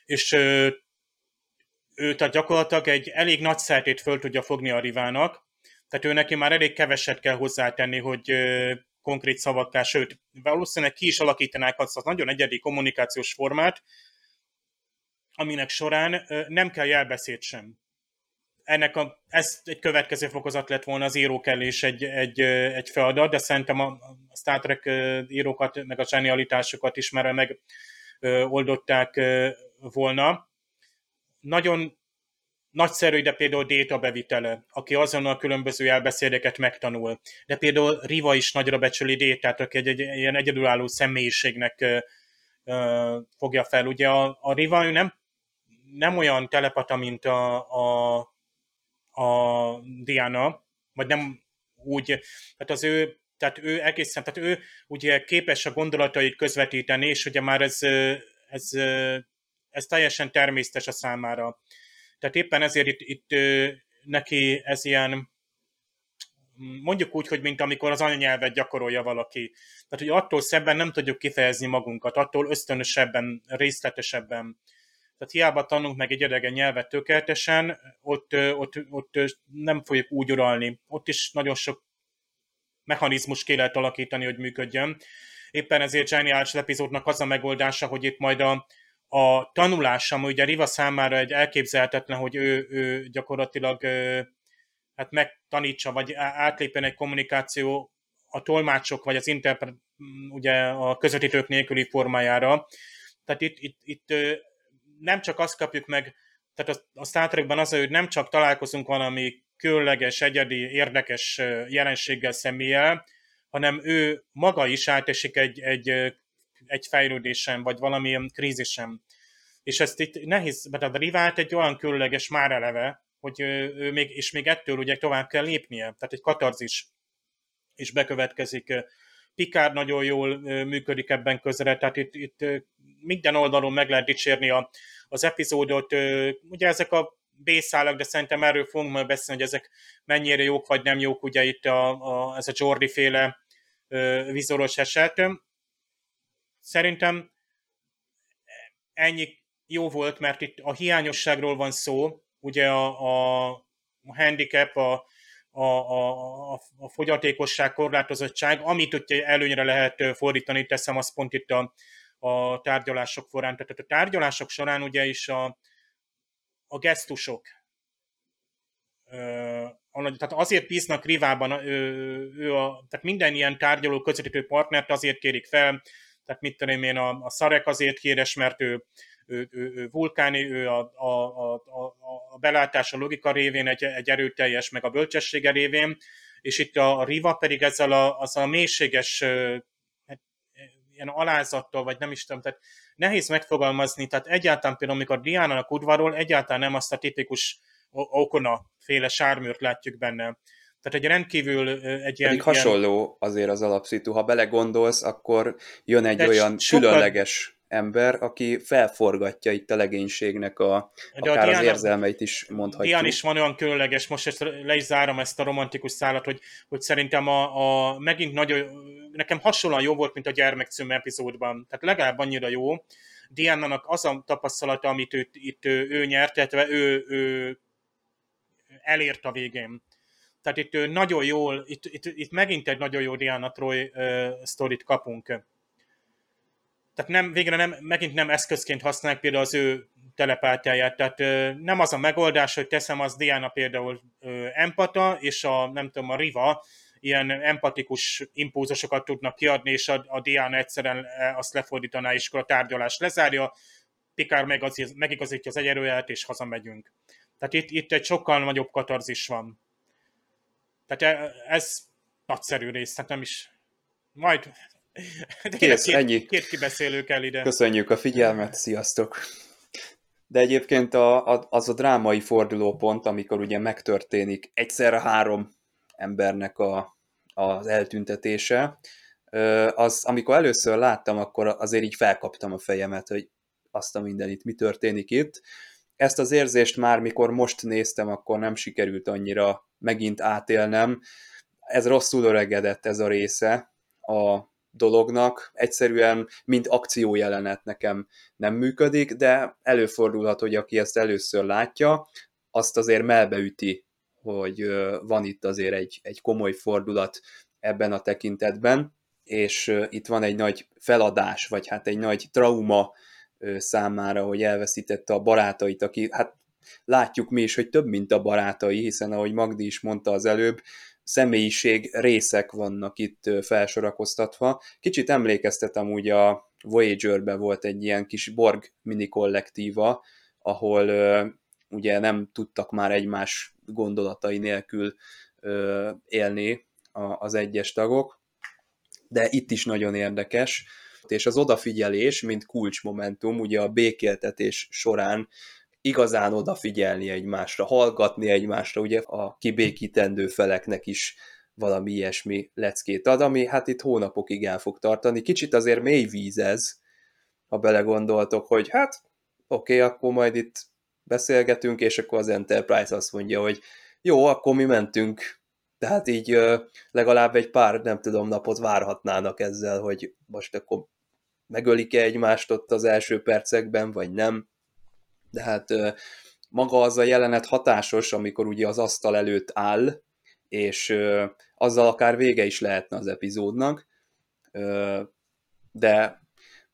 és ő tehát gyakorlatilag egy elég nagy szertét föl tudja fogni a Rivának, tehát ő neki már elég keveset kell hozzátenni, hogy konkrét szavakká, sőt, valószínűleg ki is alakítanák azt az nagyon egyedi kommunikációs formát, aminek során nem kell jelbeszéd sem. Ez egy következő fokozat lett volna az írókellés egy feladat, de szerintem a Star Trek írókat, meg a zsenialitásokat ismerve megoldották volna. Nagyon nagyszerű, de például Data bevitele, aki azonnal különböző elbeszédeket megtanul. De például Riva is nagyra becsüli Datát, aki egy ilyen egyedülálló személyiségnek fogja fel. Ugye a Riva nem olyan telepata, mint a Deanna, vagy nem úgy, tehát ő ugye képes a gondolatait közvetíteni, és ugye már ez teljesen természetes a számára. Tehát éppen ezért itt neki ez ilyen, mondjuk úgy, hogy mint amikor az anyanyelvet gyakorolja valaki. Tehát, hogy attól szebben nem tudjuk kifejezni magunkat, attól ösztönösebben, részletesebben. Tehát hiába tanulunk meg egy idegen nyelvet tökéletesen, ott nem fogjuk úgy uralni. Ott is nagyon sok mechanizmus ki lehet alakítani, hogy működjön. Éppen ezért zseniális epizódnak az a megoldása, hogy itt majd a tanulás, ami ugye Riva számára egy elképzelhetetlen, hogy ő gyakorlatilag hát megtanítsa, vagy átlépjen egy kommunikáció a tolmácsok, vagy az ugye a közvetítők nélküli formájára. Tehát itt nem csak azt kapjuk meg, tehát a Star Trekben az, hogy nem csak találkozunk valami különleges, egyedi, érdekes jelenséggel, személlyel, hanem ő maga is átesik egy fejlődésen, vagy valamilyen krízisen. És ezt itt nehéz, mert a Rivát egy olyan különleges már eleve, hogy még ettől ugye tovább kell lépnie. Tehát egy katarzis is bekövetkezik. Picard nagyon jól működik ebben közre, tehát itt minden oldalon meg lehet dicsérni az epizódot. Ugye ezek a B-szálak, de szerintem erről fogunk majd beszélni, hogy ezek mennyire jók vagy nem jók, ugye itt ez a Geordi féle vizoros eset. Szerintem ennyi jó volt, mert itt a hiányosságról van szó, ugye a handicap, a fogyatékosság, korlátozottság, amit ugye előnyre lehet fordítani, teszem azt pont itt a tárgyalások során. Tehát a tárgyalások során ugye is a gesztusok. Tehát azért bíznak Rivában, tehát minden ilyen tárgyaló közvetítő partnert azért kérik fel, tehát mit tudom én, a Szarek azért híres, mert ő vulkáni, ő a belátás, a logika révén egy erőteljes, meg a bölcsessége révén, és itt a Riva pedig ezzel az a mélységes ilyen alázattal, vagy nem is tudom, tehát nehéz megfogalmazni, tehát egyáltalán például, amikor Deannának udvarol, egyáltalán nem azt a tipikus Okona-féle sármőrt látjuk benne. Tehát egy rendkívül egy ilyen... hasonló azért az alapszitu. Ha belegondolsz, akkor jön egy olyan különleges ember, aki felforgatja itt a legénységnek akár az érzelmeit is mondhatjuk. Ilyen is van olyan különleges, most le is zárom ezt a romantikus szállat, hogy szerintem megint nagyon... Nekem hasonlóan jó volt, mint a Gyermekcím epizódban. Tehát legalább annyira jó. Deannának az a tapasztalata, amit itt ő nyert, tehát ő elért a végén. Tehát itt nagyon jól, itt megint egy nagyon jó Deanna Troi sztorit kapunk. Tehát végre megint nem eszközként használják például az ő telepátiáját. Tehát nem az a megoldás, hogy teszem az Deanna például empata, és a Riva ilyen empatikus impulzusokat tudnak kiadni, és a Deanna egyszerűen azt lefordítaná, és akkor a tárgyalás lezárja, Picard megigazítja az egyenlőjelet, és hazamegyünk. Tehát itt egy sokkal nagyobb katarzis van. Tehát ez nagyszerű rész, tehát nem is... Majd... Kész, ennyi. Két kibeszélő kell ide. Köszönjük a figyelmet, sziasztok! De egyébként az a drámai fordulópont, amikor ugye megtörténik egyszerre három embernek az eltüntetése, az, amikor először láttam, akkor azért így felkaptam a fejemet, hogy azt a mindenit, mi történik itt. Ezt az érzést már, mikor most néztem, akkor nem sikerült annyira megint átélnem. Ez rosszul öregedett ez a része a dolognak, egyszerűen mint akciójelenet nekem nem működik, de előfordulhat, hogy aki ezt először látja, azt azért mellbeüti, hogy van itt azért egy komoly fordulat ebben a tekintetben, és itt van egy nagy feladás, vagy hát egy nagy trauma számára, hogy elveszítette a barátait, aki, hát látjuk mi is, hogy több, mint a barátai, hiszen ahogy Magdi is mondta az előbb, személyiség részek vannak itt felsorakoztatva. Kicsit emlékeztetem, úgy a Voyager-ben volt egy ilyen kis Borg minikollektíva, ahol ugye nem tudtak már egymás gondolatai nélkül élni az egyes tagok, de itt is nagyon érdekes, és az odafigyelés, mint kulcsmomentum, ugye a békéltetés során igazán odafigyelni egymásra, hallgatni egymásra, ugye a kibékítendő feleknek is valami ilyesmi leckét ad, ami hát itt hónapokig el fog tartani. Kicsit azért mély víz ez, ha belegondoltok, hogy hát oké, akkor majd itt beszélgetünk, és akkor az Enterprise azt mondja, hogy jó, akkor mi mentünk. Tehát így legalább egy pár, nem tudom, napot várhatnának ezzel, hogy most akkor megölik-e egymást ott az első percekben, vagy nem. De hát maga az a jelenet hatásos, amikor ugye az asztal előtt áll, és azzal akár vége is lehetne az epizódnak, de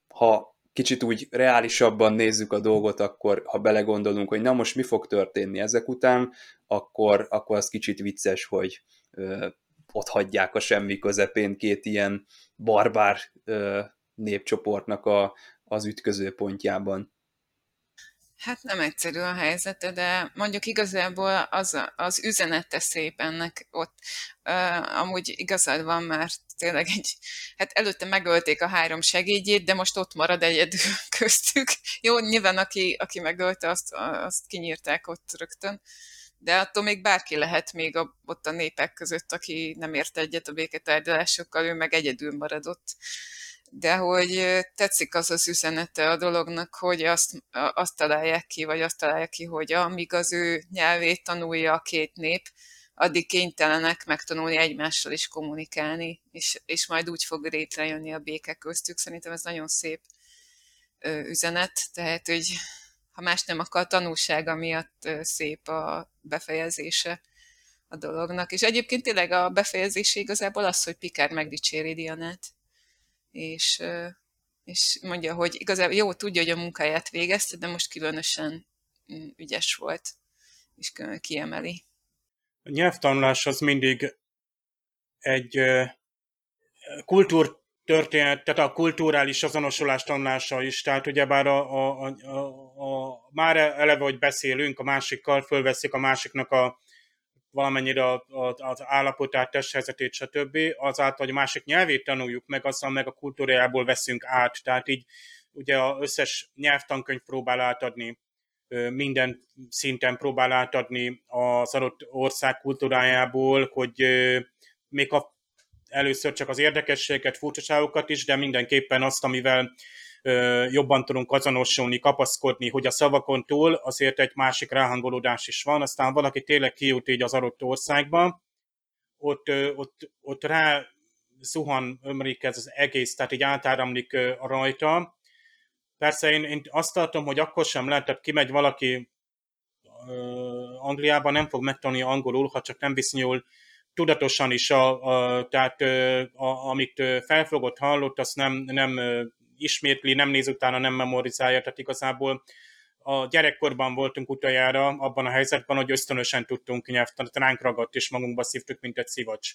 ha kicsit úgy reálisabban nézzük a dolgot, akkor ha belegondolunk, hogy na most mi fog történni ezek után, akkor az kicsit vicces, hogy ott hagyják a semmi közepén két ilyen barbár népcsoportnak az ütközőpontjában. Hát nem egyszerű a helyzete, de mondjuk igazából az üzenete szép ennek ott. Amúgy igazad van, mert tényleg hát előtte megölték a három segédjét, de most ott marad egyedül köztük. Jó, nyilván aki megölte, azt kinyírták ott rögtön, de attól még bárki lehet még ott a népek között, aki nem ért egyet a béketárgyalásokkal, ő meg egyedül maradott. De hogy tetszik az üzenete a dolognak, hogy azt találják ki, hogy amíg az ő nyelvét tanulja a két nép, addig kénytelenek megtanulni egymással is kommunikálni, és majd úgy fog létrejönni a béke köztük. Szerintem ez nagyon szép üzenet, tehát hogy ha más nem, akkor a tanulsága miatt szép a befejezése a dolognak. És egyébként tényleg a befejezése igazából az, hogy Picard megdicséri Dianát. És mondja, hogy igazából jó, tudja, hogy a munkáját végezte, de most különösen ügyes volt, és kiemeli. A nyelvtanulás az mindig egy kultúrtörténet, tehát a kulturális azonosulás tanulása is, tehát ugyebár már eleve, hogy beszélünk a másikkal, fölveszik a másiknak valamennyire az állapotát, testhelyzetét, stb. Azáltal, hogy a másik nyelvét tanuljuk meg, aztán meg a kultúrájából veszünk át. Tehát így ugye az összes nyelvtankönyv próbál átadni, minden szinten próbál átadni az adott ország kultúrájából, hogy még ha először csak az érdekességeket, furcsaságokat is, de mindenképpen azt, amivel jobban tudunk azonosulni, kapaszkodni, hogy a szavakon túl azért egy másik ráhangolódás is van, aztán valaki tényleg kijut így az adott országba, ott rá zuhan, ömlik ez az egész, tehát így átáramlik rajta. Persze én azt tartom, hogy akkor sem lehet, tehát kimegy valaki Angliába, nem fog megtanulni angolul, ha csak nem viszonyul tudatosan is, amit felfogott, hallott, azt nem ismétli, nem néz utána, nem memorizálja, tehát igazából a gyerekkorban voltunk utoljára abban a helyzetben, hogy ösztönösen tudtunk nyelvtanulni, ránk ragadt, és magunkba szívtük, mint egy szivacs.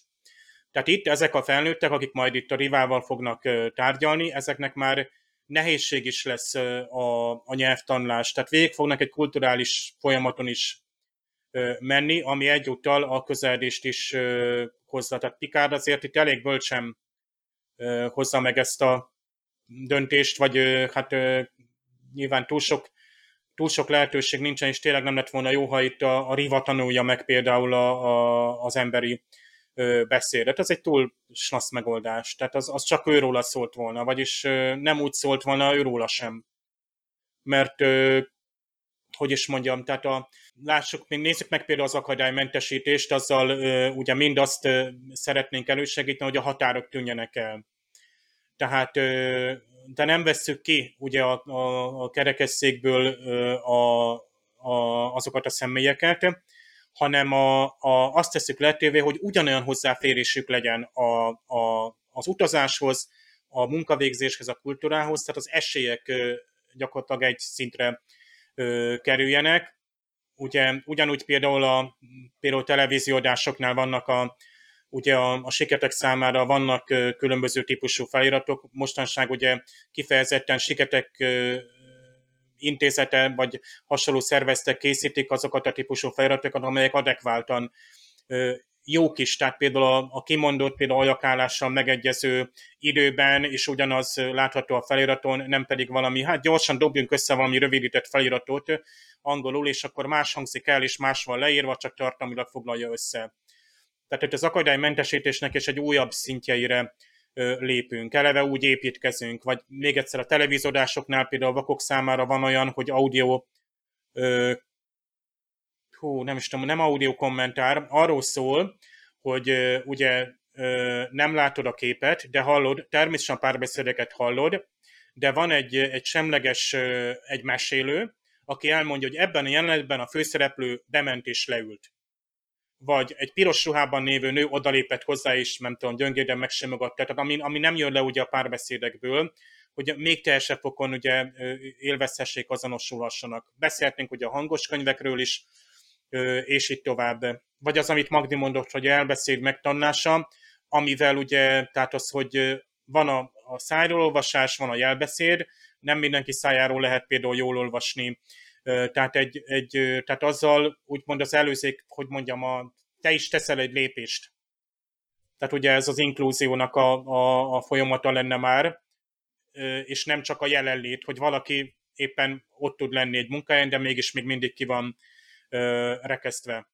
Tehát itt ezek a felnőttek, akik majd itt a Rivával fognak tárgyalni, ezeknek már nehézség is lesz a nyelvtanulás, tehát végig fognak egy kulturális folyamaton is menni, ami egyúttal a közeledést is hozza. Tehát Picard azért itt elég bölcsen hozza meg ezt a döntést, vagy hát nyilván túl sok lehetőség nincsen, és tényleg nem lett volna jó, ha itt a Riva tanulja meg például az emberi beszédet. Ez egy túl slasz megoldás, tehát az csak őróla szólt volna, vagyis nem úgy szólt volna őróla sem. Mert, hogy is mondjam, tehát nézzük meg például az akadálymentesítést, azzal ugye mindazt szeretnénk elősegíteni, hogy a határok tűnjenek el. Tehát de nem vesszük ki ugye a kerekesszékből azokat a személyeket, hanem azt tesszük lehetővé, hogy ugyanolyan hozzáférésük legyen az utazáshoz, a munkavégzéshez, a kultúrához, tehát az esélyek gyakorlatilag egy szintre kerüljenek. Ugye, ugyanúgy például televízióadásoknál vannak a siketek számára vannak különböző típusú feliratok. Mostanság ugye kifejezetten Siketek Intézete vagy hasonló szerveztek készítik azokat a típusú feliratokat, amelyek adekváltan jók is, tehát például a kimondott például ajakállással megegyező időben is ugyanaz látható a feliraton, nem pedig valami, hát gyorsan dobjunk össze valami rövidített feliratot angolul, és akkor más hangzik el, és más van leírva, csak tartalmilag foglalja össze. Tehát az akadálymentesítésnek és egy újabb szintjeire lépünk, eleve úgy építkezünk, vagy még egyszer a televízodásoknál például a vakok számára van olyan, hogy nem audio kommentár, arról szól, hogy ugye nem látod a képet, de hallod, természetesen párbeszédeket hallod, de van egy semleges, egy mesélő, aki elmondja, hogy ebben a jelenetben a főszereplő bement és leült. Vagy egy piros ruhában lévő nő odalépett hozzá, és nem tudom, gyöngéden megsimogatta. Tehát ami nem jön le ugye a párbeszédekből, hogy még teljesebb fokon ugye élvezhessék, azonosulhassanak. Beszéltünk ugye a hangos könyvekről is, és így tovább. Vagy az, amit Magdi mondott, hogy elbeszéd megtanulása, amivel ugye, tehát az, hogy van a szájról olvasás, van a jelbeszéd, nem mindenki szájáról lehet például jól olvasni. Tehát, tehát azzal úgymond az előzék, hogy mondjam, te is teszel egy lépést. Tehát ugye ez az inklúziónak a folyamata lenne már, és nem csak a jelenlét, hogy valaki éppen ott tud lenni egy munkahelyen, de mégis még mindig ki van rekesztve.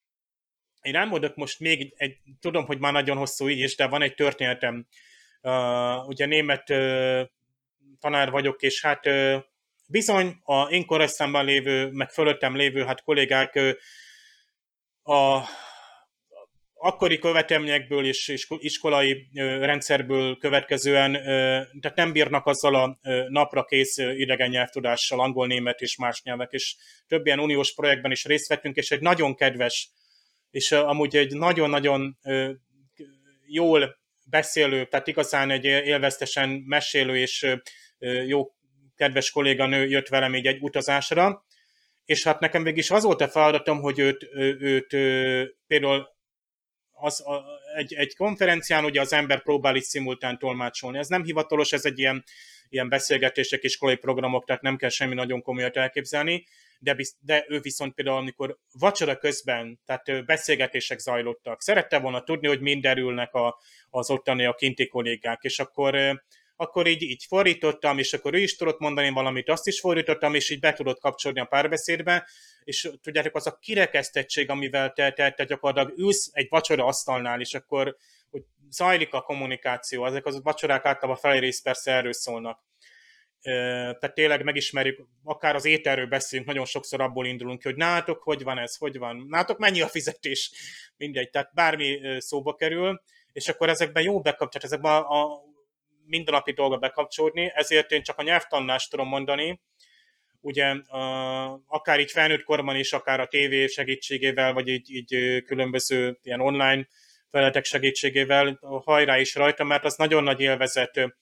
Én elmondok most még tudom, hogy már nagyon hosszú így is, de van egy történetem. Ugye német tanár vagyok, és hát bizony a én korosztályomban lévő, meg fölöttem lévő hát kollégák a akkori követelményekből és iskolai rendszerből következően tehát nem bírnak azzal a napra kész idegen nyelvtudással, angol, német és más nyelvek, és több ilyen uniós projektben is részt vettünk, és egy nagyon kedves, és amúgy egy nagyon-nagyon jól beszélő, tehát igazán egy élveztesen mesélő és jó kedves kolléganő jött velem így egy utazásra, és hát nekem végig is az volt a feladatom, hogy őt például egy konferencián ugye az ember próbál így szimultán tolmácsolni. Ez nem hivatalos, ez egy ilyen beszélgetések, iskolai programok, tehát nem kell semmi nagyon komolyat elképzelni, de ő viszont például, amikor vacsora közben, tehát beszélgetések zajlottak, szerette volna tudni, hogy mind derülnek az ottani, a kinti kollégák, és akkor így fordítottam, és akkor ő is tudott mondani valamit, azt is fordítottam, és így be tudott kapcsolni a párbeszédbe, és tudjátok, az a kirekesztettség, amivel te gyakorlatilag ülsz egy vacsora asztalnál, és akkor hogy zajlik a kommunikáció, ezek az vacsorák általában felé rész persze erről szólnak. Tehát tényleg megismerjük, akár az ételről beszélünk, nagyon sokszor abból indulunk ki, hogy nálatok hogy van ez, hogy van, nálatok mennyi a fizetés, mindegy, tehát bármi szóba kerül, és akkor ezekben jó bekapcsolat, ezekben a mindennapi dolga bekapcsolódni, ezért én csak a nyelvtanulást tudom mondani, ugye akár így felnőtt korban is, akár a tévé segítségével, vagy így különböző ilyen online felületek segítségével hajrá is rajta, mert az nagyon nagy élvezet,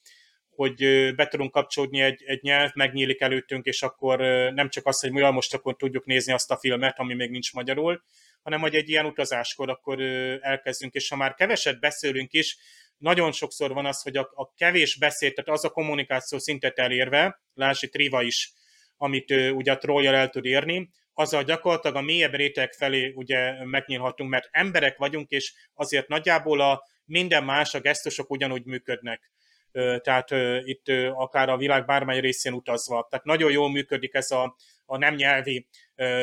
hogy be tudunk kapcsolódni egy nyelv, megnyílik előttünk, és akkor nem csak az, hogy most akkor tudjuk nézni azt a filmet, ami még nincs magyarul, hanem hogy egy ilyen utazáskor akkor elkezdünk, és ha már keveset beszélünk is, nagyon sokszor van az, hogy a kevés beszéd, tehát az a kommunikáció szintet elérve, lásd itt Riva is, amit ugye a Troival el tud érni, azzal gyakorlatilag a mélyebb réteg felé ugye megnyílhatunk, mert emberek vagyunk, és azért nagyjából minden más, a gesztusok ugyanúgy működnek. Tehát itt akár a világ bármely részén utazva. Tehát nagyon jól működik ez a nem nyelvi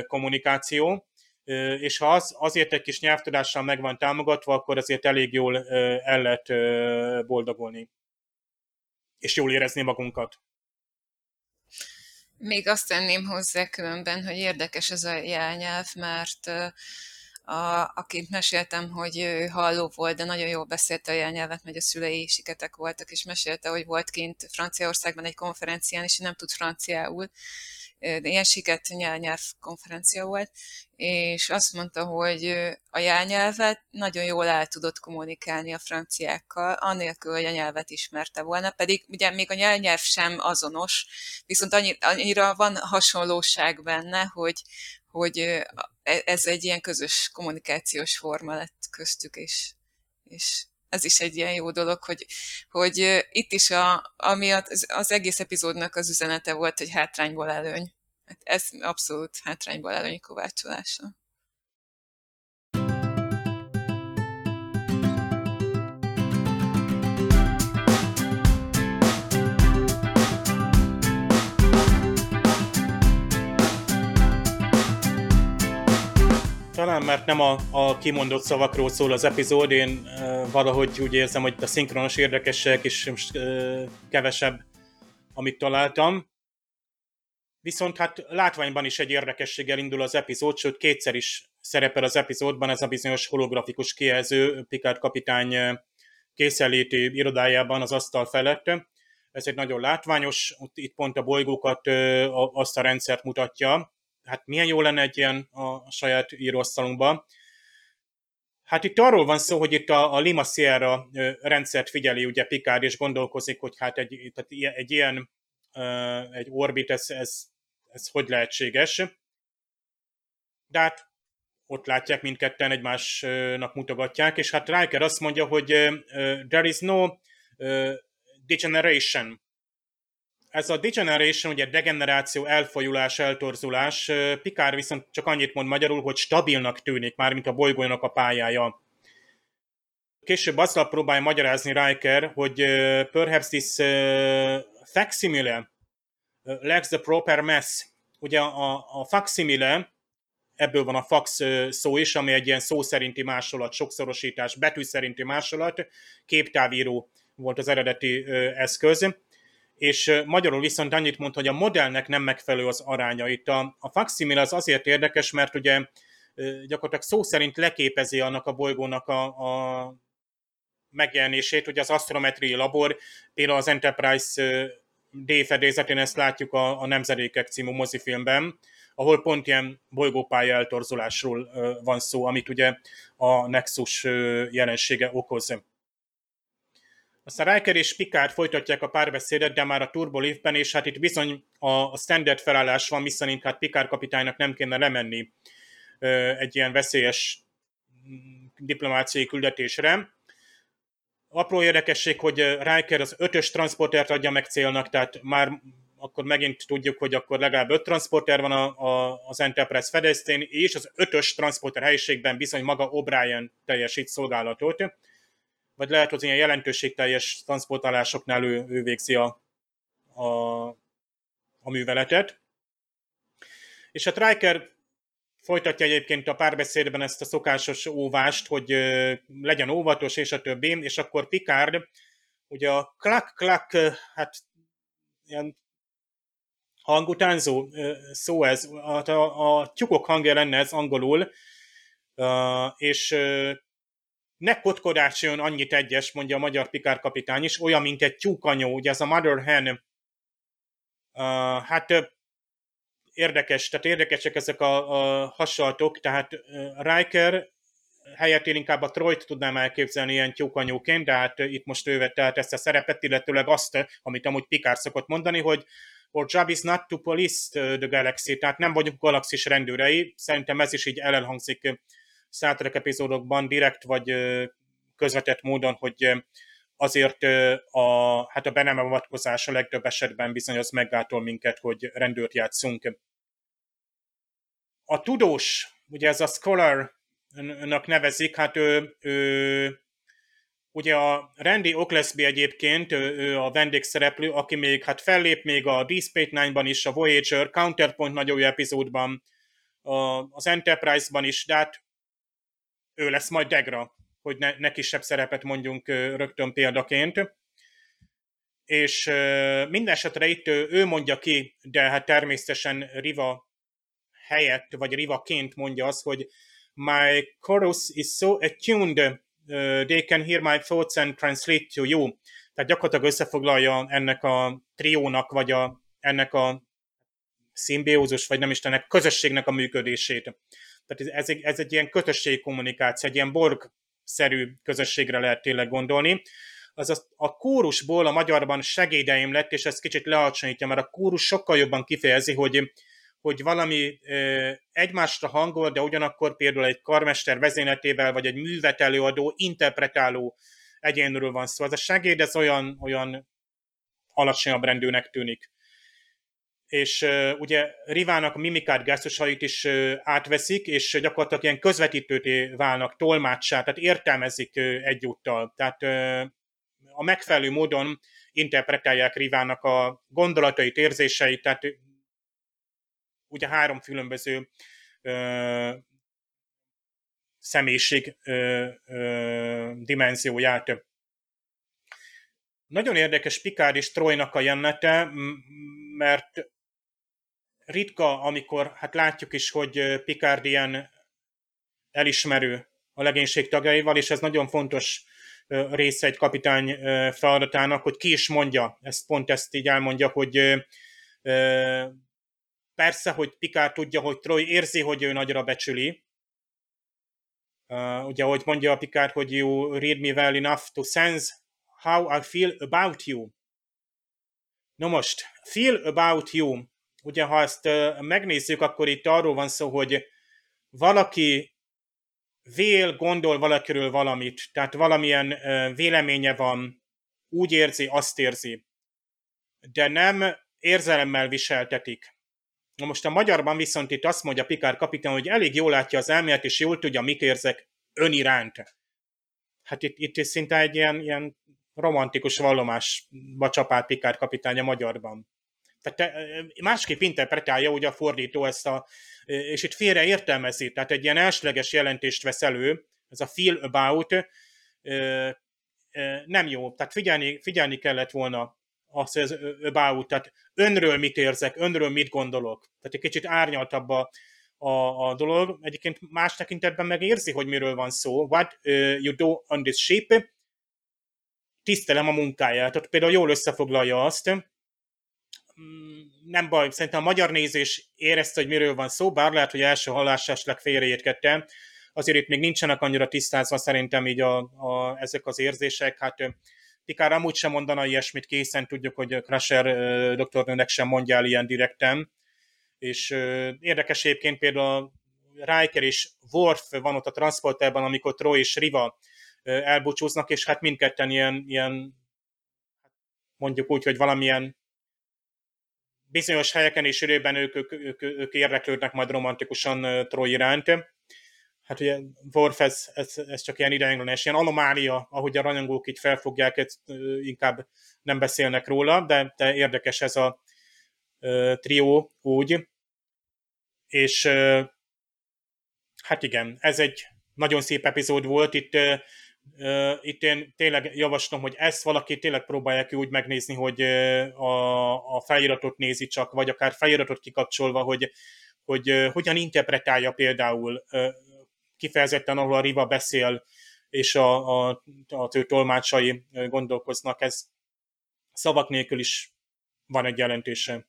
kommunikáció, és ha azért egy kis nyelvtudással meg van támogatva, akkor azért elég jól el lehet boldogulni, és jól érezni magunkat. Még azt tenném hozzá különben, hogy érdekes ez a jelnyelv, mert akit meséltem, hogy ő halló volt, de nagyon jól beszélte a jelnyelvet, mert a szülei siketek voltak, és mesélte, hogy volt kint Franciaországban egy konferencián, és nem tud franciául, de ilyen siket nyelv konferencia volt, és azt mondta, hogy a jelnyelvet nagyon jól el tudott kommunikálni a franciákkal, anélkül, hogy a nyelvet ismerte volna, pedig ugye még a jelnyelv sem azonos, viszont annyira van hasonlóság benne, hogy ez egy ilyen közös kommunikációs forma lett köztük, és ez is egy ilyen jó dolog, hogy itt is ami az egész epizódnak az üzenete volt, hogy hátrányból előny. Ez abszolút hátrányból előny kovácsolása. Talán, mert nem a kimondott szavakról szól az epizód, én valahogy úgy érzem, hogy a szinkronos érdekesek is kevesebb, amit találtam. Viszont hát látványban is egy érdekességgel indul az epizód, sőt kétszer is szerepel az epizódban ez a bizonyos holografikus kijelző Picard kapitány készenléti irodájában az asztal felett. Ez egy nagyon látványos, itt pont a bolygókat, azt a rendszert mutatja. Hát milyen jó lenne egy ilyen a saját íróasztalunkban. Hát itt arról van szó, hogy itt a Lima Sierra rendszert figyeli ugye Picard, és gondolkozik, hogy hát egy ilyen egy orbit, ez hogy lehetséges. De hát ott látják, mindketten egymásnak mutogatják, és hát Riker azt mondja, hogy there is no degeneration. Ez a degeneration, ugye degeneráció, elfajulás, eltorzulás, Picard viszont csak annyit mond magyarul, hogy stabilnak tűnik, mármint a bolygónak a pályája. Később azt próbálja magyarázni Riker, hogy perhaps this facsimile lacks the proper mass. Ugye a facsimile, ebből van a fax szó is, ami egy ilyen szó szerinti másolat, sokszorosítás, betű szerinti másolat, képtávíró volt az eredeti eszköz. És magyarul viszont annyit mond, hogy a modellnek nem megfelelő az aránya. Itt a facsimile az azért érdekes, mert ugye gyakorlatilag szó szerint leképezi annak a bolygónak a megjelenését, hogy az asztrometriai labor, például az Enterprise D fedélzetén ezt látjuk a Nemzedékek című mozifilmben, ahol pont ilyen bolygópálya eltorzulásról van szó, amit ugye a Nexus jelensége okoz. Aztán Riker és Picard folytatják a párbeszédet, de már a turbolívben, és hát itt bizony a standard felállás van, miszerint hát Picard kapitánynak nem kéne lemenni egy ilyen veszélyes diplomáciai küldetésre. Apró érdekesség, hogy Riker az 5-ös transportert adja meg célnak, tehát már akkor megint tudjuk, hogy akkor legalább 5 transporter van az Enterprise fedélzetén, és az 5-ös transporter helyiségben bizony maga O'Brien teljesít szolgálatot, vagy lehet, hogy ilyen jelentőségteljes transzportálásoknál ő végzi a műveletet. És hát Riker folytatja egyébként a párbeszédben ezt a szokásos óvást, hogy legyen óvatos, és a többi, és akkor Picard, ugye a klak-klak, hát ilyen hangutánzó szó ez, a tyúkok hangja lenne ez angolul, és ne kotkodás jön annyit egyes, mondja a magyar Picard kapitány is, olyan, mint egy tyúkanyó, ugye ez a mother hen. Hát érdekes, tehát érdekesek ezek a hasonlatok, tehát Riker helyett én inkább a Troyt tudnám elképzelni ilyen tyúkanyóként, de hát itt most ő vette át ezt a szerepet, illetőleg azt, amit amúgy Picard szokott mondani, hogy our job is not to police the galaxy, tehát nem vagyunk galaxis rendőrei, szerintem ez is így elhangzik Star Trek epizódokban direkt vagy közvetett módon, hogy azért a be nem avatkozás a legtöbb esetben bizony az meggátol minket, hogy rendőrt játszunk. A tudós, ugye ez a scholar-nak nevezik, hát ő ugye a Randy Oglesby egyébként, ő a vendégszereplő, aki még hát fellép még a Deep Space Nine-ban is, a Voyager, Counterpoint nagyon jó epizódban, az Enterprise-ban is, de hát ő lesz majd Degra, hogy ne kisebb szerepet mondjunk rögtön példaként. És minden esetre itt ő mondja ki, de hát természetesen Riva helyett, vagy Rivaként mondja azt, hogy My chorus is so attuned, they can hear my thoughts and translate to you. Tehát gyakorlatilag összefoglalja ennek a triónak, vagy ennek a szimbiózus, vagy nem is ennek közösségnek a működését. Tehát ez egy ilyen közösségi kommunikáció, egy ilyen Borg-szerű közösségre lehet tényleg gondolni. Azaz a kórusból a magyarban segédeim lett, és ez kicsit lealacsonyítja, mert a kórus sokkal jobban kifejezi, hogy valami egymásra hangol, de ugyanakkor például egy karmester vezényletével, vagy egy művet előadó, interpretáló egyénről van szó. Ez a segéd, ez olyan alacsonyabb rendűnek tűnik. És ugye Rivának a mimikát, gesztusait is átveszik, és gyakorlatilag ilyen közvetítőté válnak, tolmácsát, tehát értelmezik egyúttal. Tehát a megfelelő módon interpretálják Rivának a gondolatait, érzéseit, tehát ugye három különböző személyiség dimenzióját. Nagyon érdekes Picard és Troynak a jelenete, mert ritka, amikor, hát látjuk is, hogy Picard ilyen elismerő a legénység tagjaival, és ez nagyon fontos része egy kapitány feladatának, hogy ki is mondja, ezt így elmondja, hogy persze, hogy Picard tudja, hogy Troi érzi, hogy ő nagyra becsüli. Ugye, ahogy mondja a Picard, hogy you read me well enough to sense how I feel about you. No most, feel about you. Ugye, ha ezt megnézzük, akkor itt arról van szó, hogy valaki gondol valakiről valamit, tehát valamilyen véleménye van, úgy érzi, azt érzi, de nem érzelemmel viseltetik. Na most a magyarban viszont itt azt mondja Picard kapitány, hogy elég jól látja az elmélet, és jól tudja, mit érzek ön iránt. Hát itt szinte egy ilyen romantikus vallomásba csapált Picard kapitány a magyarban. Tehát másképp interpretálja ugye a fordító ezt és itt félre értelmezi, tehát egy ilyen elsőleges jelentést vesz elő, ez a feel about nem jó, tehát figyelni kellett volna azt, hogy ez about, tehát önről mit érzek, önről mit gondolok, tehát egy kicsit árnyaltabb a dolog, egyébként más tekintetben megérzi, hogy miről van szó, what you do on this ship, tisztelem a munkáját, tehát például jól összefoglalja azt, nem baj, szerintem a magyar nézés érezte, hogy miről van szó, bár lehet, hogy első hallásra esetleg félreértkedtem, azért itt még nincsenek annyira tisztázva szerintem így ezek az érzések, hát Picard amúgy sem mondana ilyesmit, készen tudjuk, hogy Crusher doktornőnek sem mondjál ilyen direkten, és érdekes egyébként például Riker és Worf van ott a transporterben, amikor Troi és Riva elbúcsúznak, és hát mindketten ilyen mondjuk úgy, hogy valamilyen bizonyos helyeken és időben ők érdeklődnek majd romantikusan Troi iránt. Hát ugye Worf ez csak ilyen ideiglenes, ilyen anomália, ahogy a rajongók így felfogják, inkább nem beszélnek róla, de érdekes ez a trió úgy. És hát igen, ez egy nagyon szép epizód volt, itt én tényleg javaslom, hogy ezt valaki tényleg próbálják úgy megnézni, hogy a feliratot nézi csak, vagy akár feliratot kikapcsolva, hogy hogyan interpretálja például kifejezetten, ahol a Riva beszél, és a ő tolmácsai gondolkoznak. Ez szavak nélkül is van egy jelentése.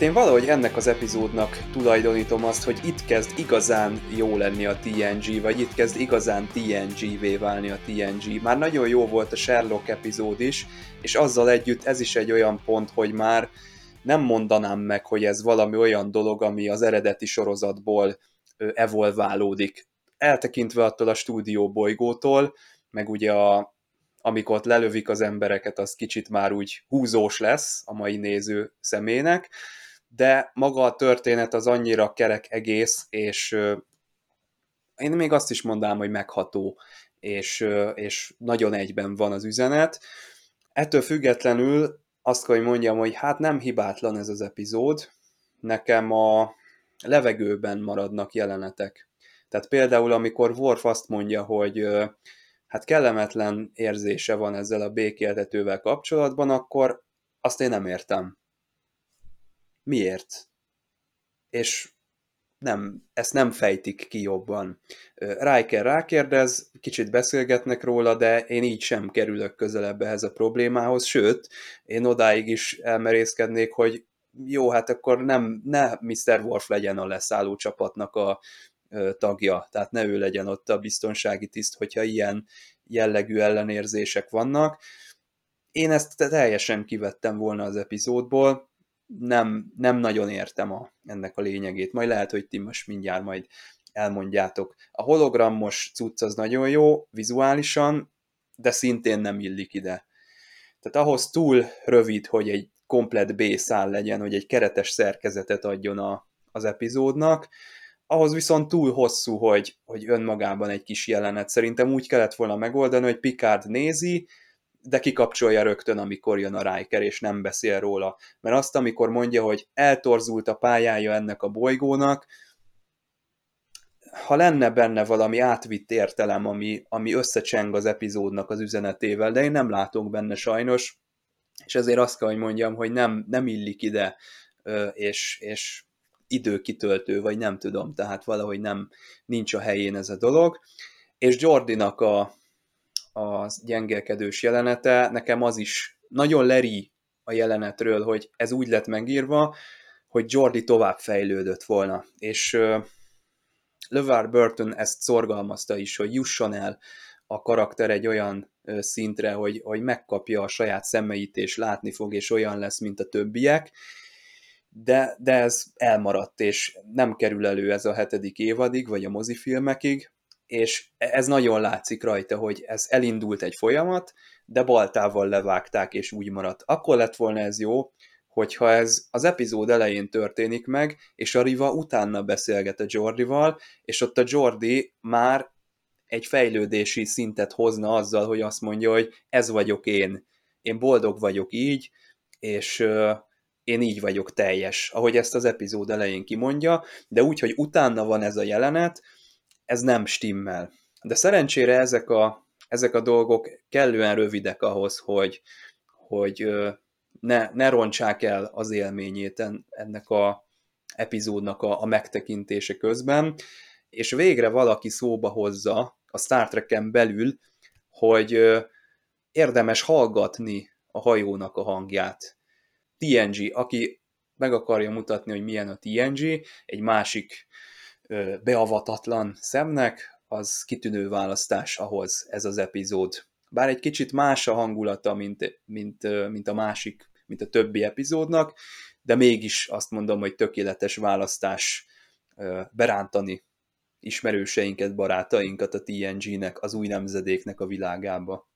Én valahogy ennek az epizódnak tulajdonítom azt, hogy itt kezd igazán jó lenni a TNG, vagy itt kezd igazán TNG-vé válni a TNG. Már nagyon jó volt a Sherlock epizód is, és azzal együtt ez is egy olyan pont, hogy már nem mondanám meg, hogy ez valami olyan dolog, ami az eredeti sorozatból evolválódik. Eltekintve attól a stúdió bolygótól, meg ugye amikor ott lelövik az embereket, az kicsit már úgy húzós lesz a mai néző szemének, de maga a történet az annyira kerek egész, és én még azt is mondanám, hogy megható, és nagyon egyben van az üzenet. Ettől függetlenül azt kell, hogy mondjam, hogy hát nem hibátlan ez az epizód, nekem a levegőben maradnak jelenetek. Tehát például, amikor Worf azt mondja, hogy hát kellemetlen érzése van ezzel a békéltetővel kapcsolatban, akkor azt én nem értem. Miért? És ezt nem fejtik ki jobban. Riker rákérdez, kicsit beszélgetnek róla, de én így sem kerülök közelebb ehhez a problémához, sőt, én odáig is elmerészkednék, hogy jó, hát akkor ne Mr. Worf legyen a leszálló csapatnak a tagja, tehát ne ő legyen ott a biztonsági tiszt, hogyha ilyen jellegű ellenérzések vannak. Én ezt teljesen kivettem volna az epizódból, nem nagyon értem ennek a lényegét. Majd lehet, hogy ti most mindjárt majd elmondjátok. A hologramos cucc az nagyon jó, vizuálisan, de szintén nem illik ide. Tehát ahhoz túl rövid, hogy egy komplett B-szál legyen, hogy egy keretes szerkezetet adjon az epizódnak, ahhoz viszont túl hosszú, hogy önmagában egy kis jelenet. Szerintem úgy kellett volna megoldani, hogy Picard nézi, de kikapcsolja rögtön, amikor jön a Riker, és nem beszél róla. Mert azt, amikor mondja, hogy eltorzult a pályája ennek a bolygónak, ha lenne benne valami átvitt értelem, ami összecseng az epizódnak az üzenetével, de én nem látok benne sajnos, és ezért azt kell, hogy mondjam, hogy nem illik ide, és időkitöltő, vagy nem tudom, tehát valahogy nincs a helyén ez a dolog. És Geordinak a gyengélkedős jelenete, nekem az is nagyon leri a jelenetről, hogy ez úgy lett megírva, hogy Geordi tovább fejlődött volna, és LeVar Burton ezt szorgalmazta is, hogy jusson el a karakter egy olyan szintre, hogy megkapja a saját szemeit, és látni fog, és olyan lesz, mint a többiek, de ez elmaradt, és nem kerül elő ez a 7. évadig, vagy a mozifilmekig, és ez nagyon látszik rajta, hogy ez elindult egy folyamat, de baltával levágták, és úgy maradt. Akkor lett volna ez jó, hogyha ez az epizód elején történik meg, és a Riva utána beszélget a Geordival, és ott a Geordi már egy fejlődési szintet hozna azzal, hogy azt mondja, hogy ez vagyok én boldog vagyok így, és én így vagyok teljes, ahogy ezt az epizód elején kimondja, de úgy, hogy utána van ez a jelenet, ez nem stimmel. De szerencsére ezek a dolgok kellően rövidek ahhoz, hogy ne rontsák el az élményét ennek az epizódnak a megtekintése közben, és végre valaki szóba hozza a Star Treken belül, hogy érdemes hallgatni a hajónak a hangját. TNG, aki meg akarja mutatni, hogy milyen a TNG, egy másik beavatatlan szemnek, az kitűnő választás ahhoz ez az epizód. Bár egy kicsit más a hangulata, mint a másik, mint a többi epizódnak, de mégis azt mondom, hogy tökéletes választás berántani ismerőseinket, barátainkat a TNG-nek, az új nemzedéknek a világába.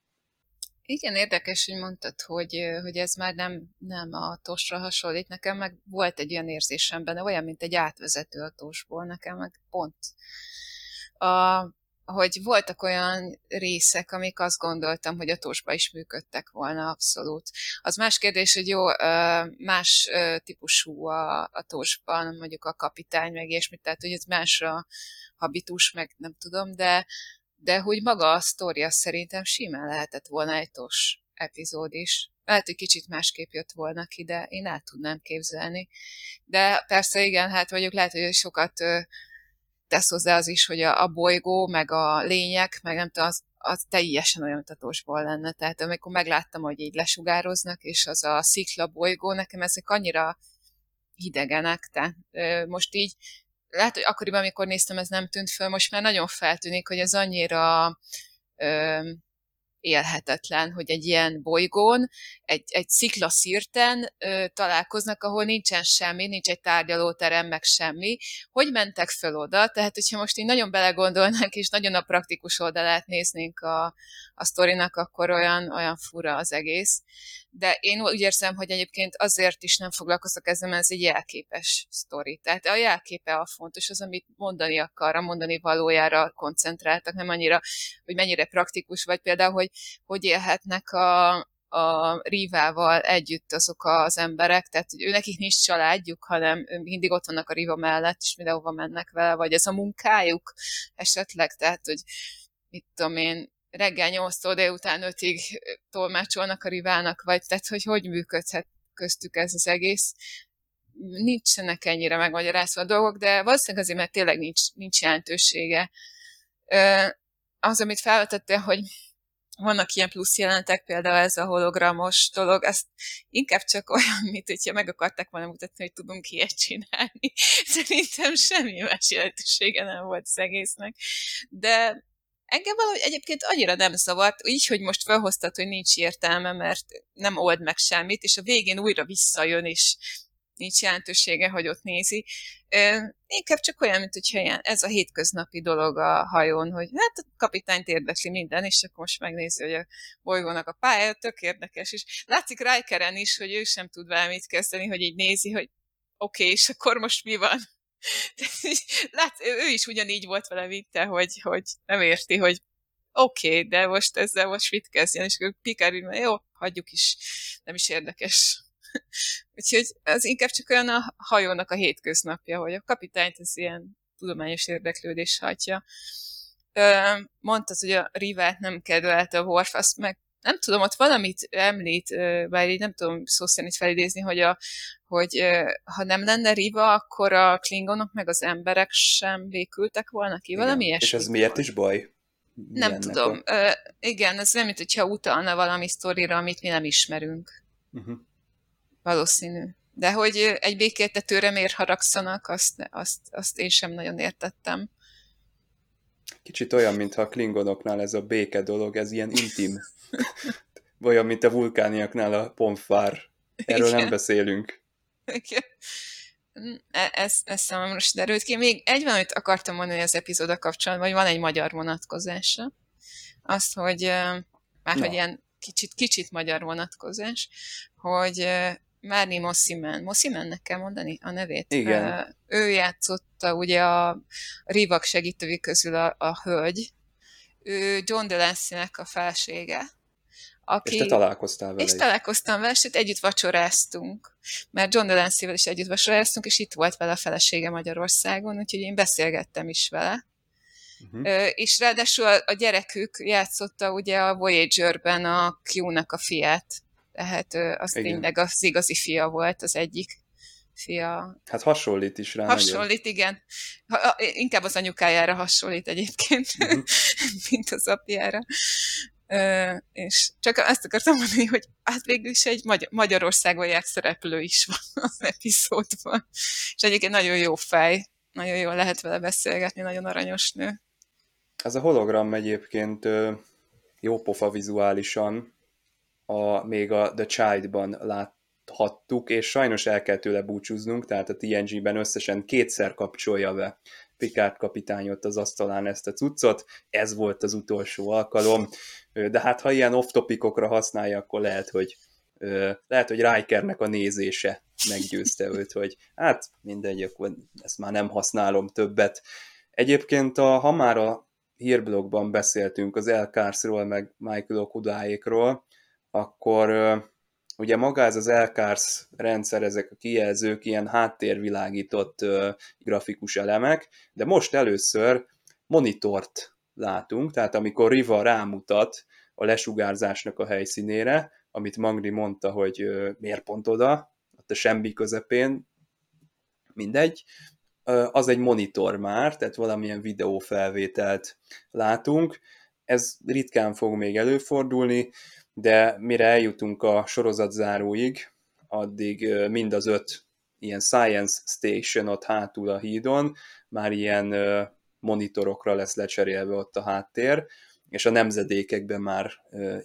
Igen, érdekes, hogy mondtad, hogy ez már nem a tosra hasonlít. Nekem meg volt egy olyan érzésem benne, olyan, mint egy átvezető a tosból. Nekem meg pont, hogy voltak olyan részek, amik azt gondoltam, hogy a tosba is működtek volna abszolút. Az más kérdés, hogy jó, más típusú a tosban, mondjuk a kapitány, meg ilyesmit, tehát hogy ez más a habitus, meg nem tudom, de hogy maga a sztória szerintem simán lehetett volna egy TOS epizód is. Lehet, hogy kicsit másképp jött volna ki, de én el tudnám képzelni. De persze igen, hát mondjuk lehet, hogy sokat tesz hozzá az is, hogy a bolygó, meg a lények, meg nem tudom, az teljesen olyan, mint a TOS-ból lenne. Tehát amikor megláttam, hogy így lesugároznak, és az a szikla bolygó, nekem ezek annyira hidegenek. Tehát most így lehet, hogy akkoriban, amikor néztem, ez nem tűnt föl, most már nagyon feltűnik, hogy ez annyira élhetetlen, hogy egy ilyen bolygón, egy sziklaszirten találkoznak, ahol nincsen semmi, nincs egy tárgyalóterem, meg semmi. Hogy mentek föl oda? Tehát, hogyha most így nagyon belegondolnánk, és nagyon a praktikus oldalát néznénk a sztorinak, akkor olyan fura az egész. De én úgy érzem, hogy egyébként azért is nem foglalkozok ezzel, mert ez egy jelképes sztori. Tehát a jelképe a fontos, az, amit mondani akar, a mondani valójára koncentráltak, nem annyira, hogy mennyire praktikus, vagy például, hogy élhetnek a a Rivával együtt azok az emberek, tehát hogy nekik nincs családjuk, hanem mindig ott vannak a Riva mellett, és mindenhova mennek vele, vagy ez a munkájuk esetleg, tehát hogy mit tudom én, reggel 8-tól délután 5-ig tolmácsolnak a Rivának, vagy tehát hogy működhet köztük ez az egész. Nincsenek ennyire megmagyarázva a dolgok, de valószínűleg azért, mert tényleg nincs jelentősége. Az, amit felvetettél, hogy vannak ilyen plusz jelenetek, például ez a hologramos dolog, ezt inkább csak olyan, mint hogyha meg akarták volna mutatni, hogy tudunk ilyet csinálni. Szerintem semmi más jelentősége nem volt az egésznek. De engem valahogy egyébként annyira nem zavart, így, hogy most felhoztad, hogy nincs értelme, mert nem old meg semmit, és a végén újra visszajön, és nincs jelentősége, hogy ott nézi. Inkább csak olyan, mint hogyha ilyen, ez a hétköznapi dolog a hajón, hogy hát a kapitányt érdekli minden, és akkor most megnézi, hogy a bolygónak a pályája, tök érdekes, és látszik Rikeren is, hogy ő sem tud vele mit kezdeni, hogy így nézi, hogy oké, és akkor most mi van? Ő is ugyanígy volt vele vitte, hogy nem érti, hogy oké, de most ezzel most mit kezdjen, és akkor Picard így mondja, jó, hagyjuk is, nem is érdekes. Úgyhogy az inkább csak olyan a hajónak a hétköznapja, hogy a kapitányt az ilyen tudományos érdeklődés hajtja. Mondtad, hogy a Rivát nem kedvelte a Worf, azt meg nem tudom, ott valamit említ, bár így nem tudom szó szerint felidézni, hogy ha nem lenne Riva, akkor a klingonok meg az emberek sem vékültek volna ki, valami ilyesmi. És ez miért is baj? Nem tudom. Igen, ez nem, mint hogyha utalna valami sztorira, amit mi nem ismerünk. Uh-huh. Valószínű. De hogy egy békéltetőre miért haragszanak, azt én sem nagyon értettem. Kicsit olyan, mintha a klingonoknál ez a béke dolog, ez ilyen intim. Olyan, mint a vulkániaknál a pomfár. Erről igen. Nem beszélünk. Igen. Ez számomra is derült ki. Még egy valamit akartam mondani az epizóda kapcsolatban, hogy van egy magyar vonatkozása. Az, hogy hogy ilyen kicsit magyar vonatkozás, hogy Marnie Mosimannek kell mondani a nevét. Igen. Ő játszotta ugye a Rivak segítői közül a hölgy. Ő John Delancey-nek a felesége. Aki, és te találkoztál vele. És találkoztam vele, és együtt vacsoráztunk. Mert John Delancey-vel is együtt vacsoráztunk, és itt volt vele a felesége Magyarországon, úgyhogy én beszélgettem is vele. Uh-huh. És ráadásul a gyerekük játszotta ugye a Voyager-ben a Q-nak a fiát. Tehát az igen. Tényleg az igazi fia volt, az egyik fia. Hát hasonlít is rá. Hasonlít, nagyon. Igen. Inkább az anyukájára hasonlít egyébként, uh-huh. mint az apjára. És csak azt akartam mondani, hogy hát végül is egy Magyarországon szereplő is van az epizódban. És egyébként nagyon jó fej, nagyon jól lehet vele beszélgetni, nagyon aranyos nő. Ez a hologram egyébként jó pofa vizuálisan, még a The Child-ban láthattuk, és sajnos el kell tőle búcsúznunk, tehát a TNG-ben összesen kétszer kapcsolja be Picard kapitány ott az asztalán ezt a cuccot, ez volt az utolsó alkalom, de hát ha ilyen off-topicokra használja, akkor lehet, hogy Rikernek a nézése meggyőzte őt, hogy hát mindegy, akkor ezt már nem használom többet. Egyébként ha már a hírblogban beszéltünk az Elcarsról, meg Michael Okudáékról, akkor ugye maga ez az Elcars rendszer, ezek a kijelzők, ilyen háttérvilágított grafikus elemek, de most először monitort látunk, tehát amikor Riva rámutat a lesugárzásnak a helyszínére, amit Magni mondta, hogy miért pont oda, ott a semmi közepén, mindegy, az egy monitor már, tehát valamilyen videófelvételt látunk, ez ritkán fog még előfordulni, de mire eljutunk a sorozat záróig, addig mind az 5 ilyen science station ott hátul a hídon, már ilyen monitorokra lesz lecserélve ott a háttér, és a nemzedékekben már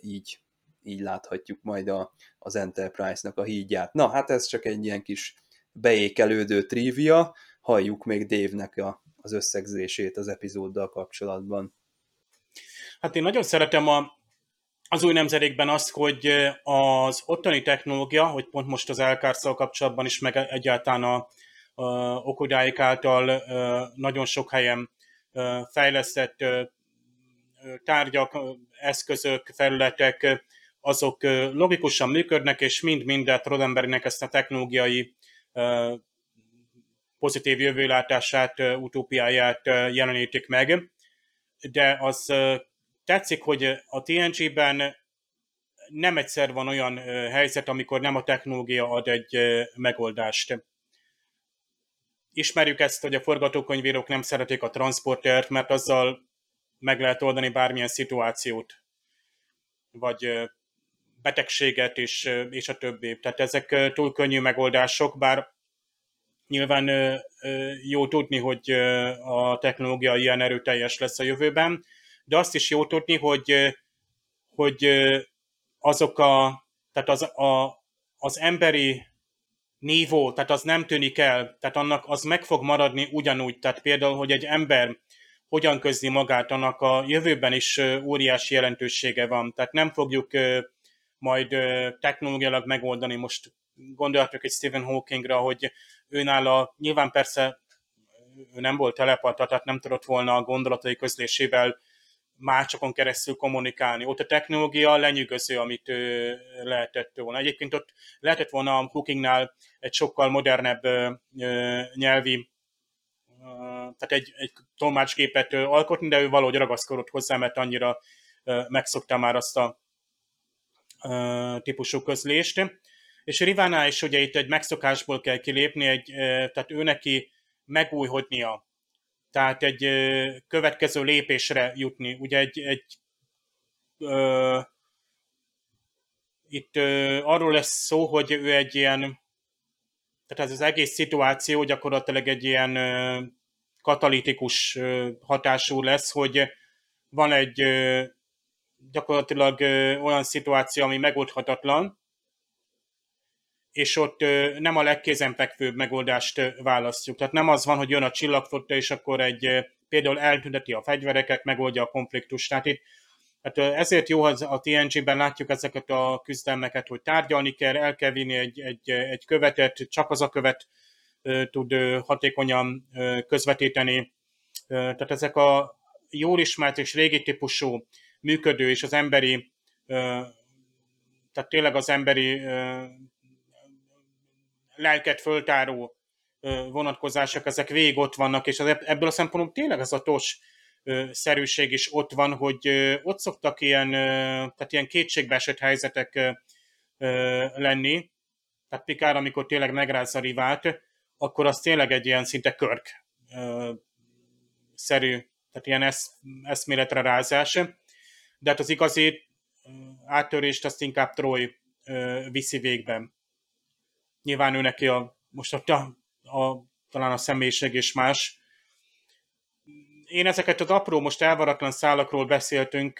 így láthatjuk majd az Enterprise-nak a hídját. Na, hát ez csak egy ilyen kis beékelődő trivia, halljuk még Dave-nek az összegzését az epizóddal kapcsolatban. Hát én nagyon szeretem az új nemzedékben az, hogy az ottani technológia, hogy pont most az Elcarsszal kapcsolatban is, meg egyáltalán a Okudáék által nagyon sok helyen fejlesztett tárgyak, eszközök, felületek, azok logikusan működnek, és mind-mindet Roddenberrynek ezt a technológiai pozitív jövőlátását, utópiáját jelenítik meg. De az tetszik, hogy a TNG-ben nem egyszer van olyan helyzet, amikor nem a technológia ad egy megoldást. Ismerjük ezt, hogy a forgatókönyvírók nem szeretik a transportert, mert azzal meg lehet oldani bármilyen szituációt, vagy betegséget és a többi. Tehát ezek túl könnyű megoldások, bár nyilván jó tudni, hogy a technológia ilyen erőteljes lesz a jövőben, de azt is jó tudni, hogy azok az emberi nívó, tehát az nem tűnik el, tehát annak az meg fog maradni ugyanúgy. Tehát például, hogy egy ember hogyan közli magát, annak a jövőben is óriási jelentősége van. Tehát nem fogjuk majd technológiailag megoldani. Most gondoljátok egy Stephen Hawkingra, hogy őnála, nyilván persze ő nem volt telepata, tehát nem tudott volna a gondolatai közlésével másokon keresztül kommunikálni. Ott a technológia lenyűgöző, amit lehetett volna. Egyébként ott lehetett volna a Hawkingnál egy sokkal modernebb nyelvi, tehát egy tolmácsképet alkotni, de ő valahogy ragaszkodott hozzá, mert annyira megszokta már azt a típusú közlést. És Rivánál is ugye itt egy megszokásból kell kilépni, tehát ő neki megújhodnia, tehát egy következő lépésre jutni. Ugye itt arról lesz szó, hogy ő egy ilyen, tehát ez az egész szituáció gyakorlatilag egy ilyen katalitikus hatású lesz, hogy van egy gyakorlatilag olyan szituáció, ami megoldhatatlan, és ott nem a legkézenfekvőbb megoldást választjuk. Tehát nem az van, hogy jön a csillagflotta, és akkor például eltünteti a fegyvereket, megoldja a konfliktust. Tehát ezért jó, hogy a TNG-ben látjuk ezeket a küzdelmeket, hogy tárgyalni kell, el kell vinni egy követet, csak az a követ tud hatékonyan közvetíteni. Tehát ezek a jól ismert és régi típusú működő, és az emberi, tehát tényleg az emberi lelket föltáró vonatkozások, ezek végig ott vannak, és ebből a szempontból tényleg ez a TOS-szerűség is ott van, hogy ott szoktak ilyen kétségbeesett helyzetek lenni. Tehát Picard, amikor tényleg megrázza Rivát, akkor az tényleg egy ilyen szinte Kirk-szerű, tehát ilyen eszméletre rázás. De hát az igazi áttörést azt inkább Troi viszi végben. Nyilván ő neki talán a személyiség és más. Én ezeket az apró, most elvaratlan szálakról beszéltünk,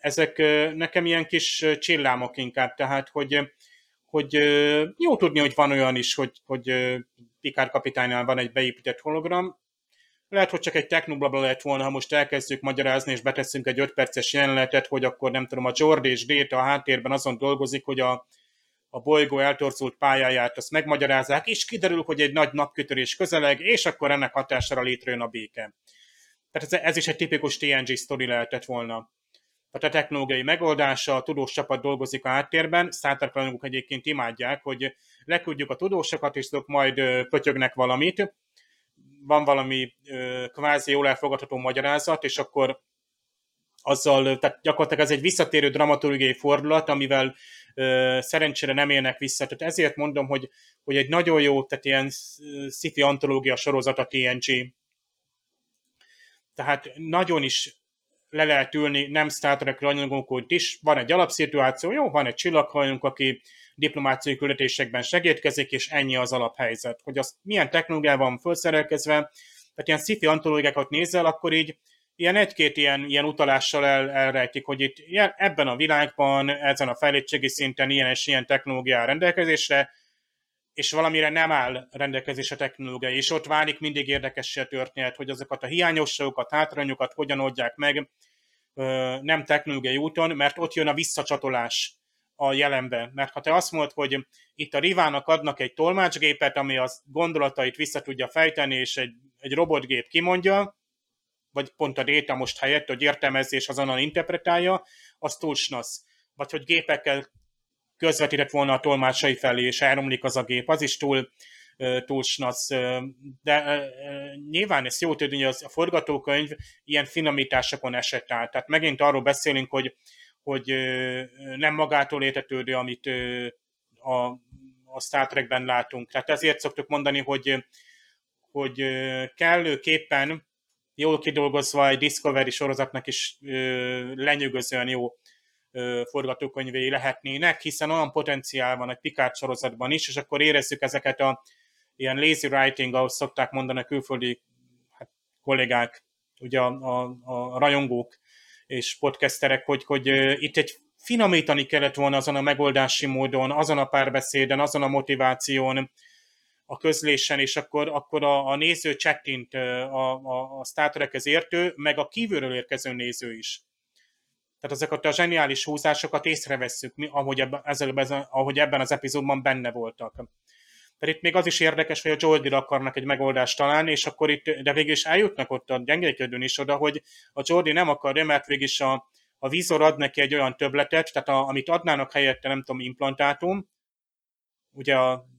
ezek nekem ilyen kis csillámok inkább, tehát hogy jó tudni, hogy van olyan is, hogy Picard kapitánynál van egy beépített hologram. Lehet, hogy csak egy technoblabla lett volna, ha most elkezdjük magyarázni, és beteszünk egy 5 perces jelenetet, hogy akkor nem tudom, a Geordi és Data a háttérben azon dolgozik, hogy a bolygó eltorzult pályáját, azt megmagyarázzák, és kiderül, hogy egy nagy napkötörés közeleg, és akkor ennek hatására létrejön a béke. Tehát ez is egy tipikus TNG sztori lehetett volna. Tehát a technológiai megoldása, a tudós csapat dolgozik a háttérben, szátárkalanok egyébként imádják, hogy leküldjük a tudósokat, és azok majd pötyögnek valamit, van valami kvázi jól elfogadható magyarázat, és akkor azzal, tehát gyakorlatilag ez egy visszatérő dramaturgiai fordulat, amivel szerencsére nem élnek vissza. Tehát ezért mondom, hogy egy nagyon jó, tehát ilyen sci-fi antológia sorozat a TNG. Tehát nagyon is le lehet ülni, nem Star Trek rajongóként is. Van egy alapszituáció, jó, van egy csillaghajunk, aki diplomáciai küldetésekben segítkezik, és ennyi az alaphelyzet. Hogy az milyen technológiával van felszerelkezve, tehát ilyen sci-fi antológiákat nézel, akkor így ilyen egy-két ilyen utalással elrejtik, hogy itt ebben a világban, ezen a fejlettségi szinten ilyen és ilyen technológia rendelkezésre, és valamire nem áll rendelkezésre technológia, és ott válik mindig érdekessé a történet, hogy azokat a hiányosságokat, hátrányokat hogyan oldják meg nem technológiai úton, mert ott jön a visszacsatolás a jelenbe. Mert ha te azt mondod, hogy itt a Rivának adnak egy tolmácsgépet, ami az gondolatait vissza tudja fejteni, és egy robotgép kimondja, vagy pont a Data most helyett, hogy értelmezés azonnal interpretálja, az túl snasz. vagy hogy gépekkel közvetített volna a tolmácsai felé, és elromlik az a gép, az is túl snasz. De nyilván ez jó tudni, hogy a forgatókönyv ilyen finomításokon esett át. Tehát megint arról beszélünk, hogy nem magától értetődő, amit a Star Trekben látunk. Tehát ezért szoktuk mondani, hogy kellőképpen jól kidolgozva egy Discovery sorozatnak is lenyűgözően jó forgatókönyvé lehetnének, hiszen olyan potenciál van egy Picard sorozatban is, és akkor érezzük ezeket a ilyen lazy writing, ahogy szokták mondani a külföldi kollégák, ugye a rajongók és podcasterek, hogy itt egy finomítani kellett volna azon a megoldási módon, azon a párbeszéden, azon a motiváción, a közlésen, és akkor a néző csettint a Star Trekhez értő, meg a kívülről érkező néző is. Tehát ezeket a zseniális húzásokat észrevesszük, ahogy ebben az epizódban benne voltak. Tehát itt még az is érdekes, hogy a Geordira akarnak egy megoldást találni, és akkor itt, de végül is eljutnak ott a gyengélkedőn is oda, hogy a Geordi nem akarja, mert végül is a vízor ad neki egy olyan többletet, tehát amit adnának helyette, nem tudom, implantátum, ugye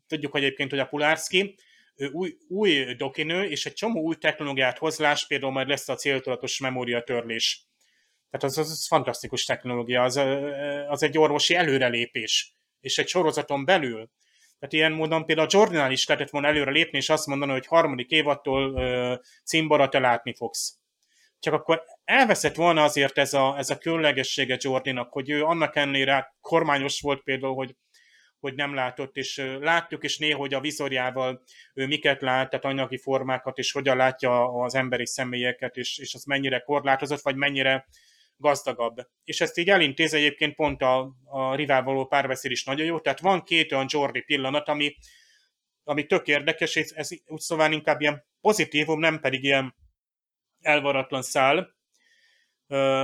tudjuk, hogy egyébként, hogy a Pularski, új dokinő, és egy csomó új technológiát hozlás, például majd lesz a céltudatos memóriatörlés. Tehát az fantasztikus technológia, az egy orvosi előrelépés, és egy sorozaton belül. Tehát ilyen módon például a Geordinál is lehetett volna előrelépni, és azt mondani, hogy 3. évattól címbora te látni fogsz. Csak akkor elveszett volna azért ez a különlegessége Geordinak, hogy ő annak ellenére kormányos volt például, hogy nem látott, és láttuk is néha, hogy a vizorjával ő miket lát, tehát anyagi formákat, és hogyan látja az emberi személyeket, és az mennyire korlátozott, vagy mennyire gazdagabb. És ezt így elintéz egyébként pont a Rivával való párbeszéd is nagyon jó, tehát van két olyan Geordi pillanat, ami tök érdekes, és ez úgy szóval inkább ilyen pozitívum, nem pedig ilyen elvaratlan szál.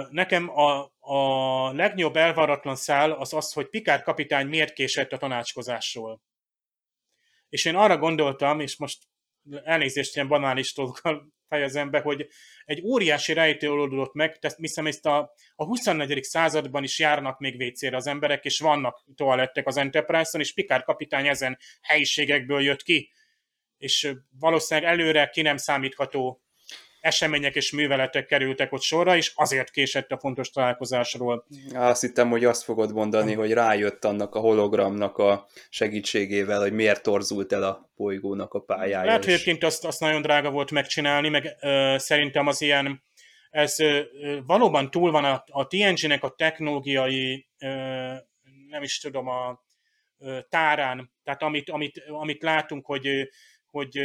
Nekem a legnagyobb elvaratlan szál az, hogy Picard kapitány miért késett a tanácskozásról. És én arra gondoltam, és most elnézést ilyen banális dolgokkal fejezem be, hogy egy óriási rejtő oldódott meg, hiszem ezt a 24. században is járnak még vécére az emberek, és vannak toalettek az Enterprise-on, és Picard kapitány ezen helyiségekből jött ki, és valószínűleg előre ki nem számítható események és műveletek kerültek ott sorra, és azért késett a fontos találkozásról. Azt hittem, hogy azt fogod mondani, hogy rájött annak a hologramnak a segítségével, hogy miért torzult el a bolygónak a pályája. Lehet, hogy egyébként azt nagyon drága volt megcsinálni, meg szerintem az ilyen, ez valóban túl van a TNG-nek a technológiai, nem is tudom, a tárán, tehát amit látunk, hogy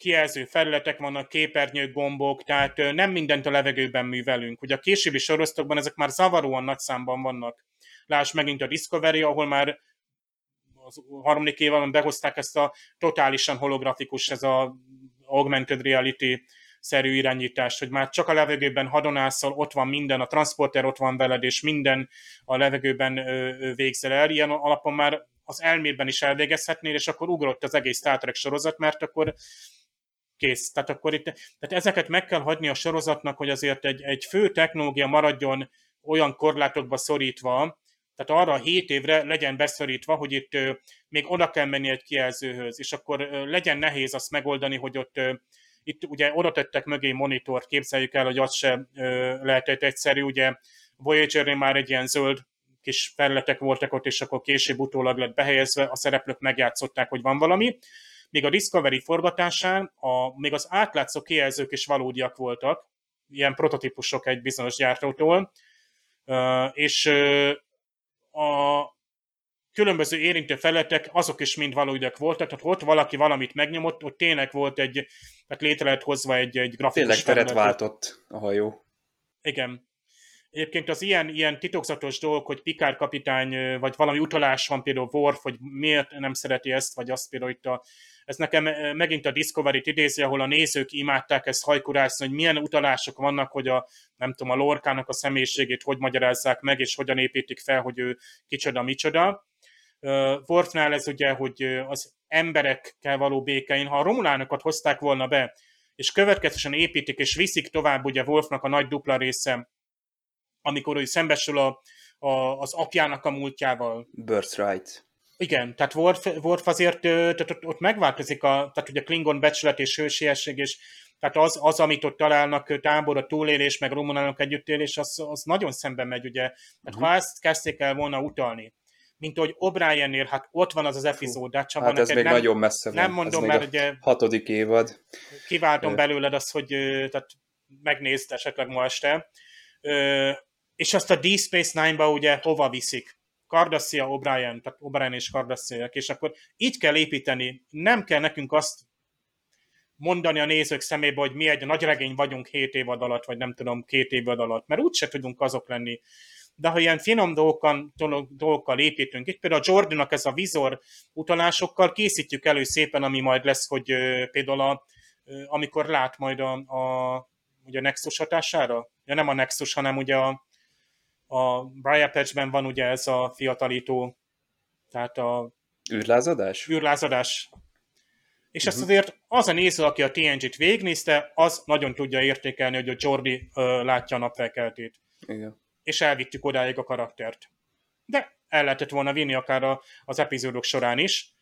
kijelző felületek vannak, képernyők, gombok, tehát nem mindent a levegőben művelünk. Ugye a későbbi sorozatokban ezek már zavaróan nagy számban vannak. Lásd megint a Discovery, ahol már az 3. évadban behozták ezt a totálisan holografikus, ez a augmented reality-szerű irányítást, hogy már csak a levegőben hadonászol, ott van minden, a transporter ott van veled, és minden a levegőben végzel el. Ilyen alapon már az elmédben is elvégezhetnél, és akkor ugrott az egész Star Trek sorozat, mert akkor kész. Tehát akkor itt, tehát ezeket meg kell hagyni a sorozatnak, hogy azért egy fő technológia maradjon olyan korlátokba szorítva, tehát arra 7 évre legyen beszorítva, hogy itt még oda kell menni egy kijelzőhöz, és akkor legyen nehéz azt megoldani, hogy ott itt ugye oda tettek mögé monitort, képzeljük el, hogy az se lehetett egyszerű, ugye Voyager-nél már egy ilyen zöld kis felületek voltak ott, és akkor később utólag lett behelyezve, a szereplők megjátszották, hogy van valami. Még a Discovery forgatásán még az átlátszó kijelzők is valódiak voltak, ilyen prototípusok egy bizonyos gyártótól, és a különböző érintő felületek azok is mind valódiak voltak, tehát ott valaki valamit megnyomott, ott tényleg volt tehát létre lett hozva egy grafikus. Tényleg teret váltott a hajó. Igen. Egyébként az ilyen titokzatos dolog, hogy Picard kapitány, vagy valami utalás van például Worf, hogy miért nem szereti ezt, vagy azt például ez nekem megint a Discovery-t idézi, ahol a nézők imádták ezt hajkurászni, hogy milyen utalások vannak, hogy nem tudom, a Lorkának a személyiségét hogy magyarázzák meg, és hogyan építik fel, hogy ő kicsoda, micsoda. Worfnál ez ugye, hogy az emberekkel való békein, ha a Romulánokat hozták volna be, és következősen építik, és viszik tovább ugye Worfnak a nagy dupla része, amikor ő szembesül a az apjának a múltjával. Birthright. Igen, tehát Worf azért, tehát ott megváltozik, tehát ugye Klingon becsület és hősiesség, és tehát az, amit ott találnak, tábor, a túlélés, meg romulánok együttélés, az nagyon szemben megy, ugye. Tehát ha ezt kezdték el volna utalni, mint ahogy O'Briennél, hát ott van az az epizód, hát Csaba, hát neked ez még nem, nagyon messze van. Nem mondom, mert ugye 6. évad. Kiváltom belőled azt, hogy tehát megnézd esetleg ma este. És azt a Deep Space Nine-ba ugye hova viszik? Cardassia, O'Brien, tehát O'Brien és Cardassia-ek, és akkor így kell építeni, nem kell nekünk azt mondani a nézők szemébe, hogy mi egy nagy regény vagyunk 7 évad alatt, vagy nem tudom, 2 évad alatt, mert úgyse tudunk azok lenni. De ha ilyen finom dolgokkal építünk, itt például a Geordinak ez a vizor utalásokkal készítjük elő szépen, ami majd lesz, hogy például amikor lát majd ugye a Nexus hatására? Ja, nem a Nexus, hanem ugye a Briar Patch-ben van ugye ez a fiatalító, tehát a... Űrlázadás. És ezt azért az a néző, aki a TNG-t végignézte, az nagyon tudja értékelni, hogy a Geordi látja a napfelkeltét. Igen. És elvittük odáig a karaktert. De el lehetett volna vinni akár az epizódok során is.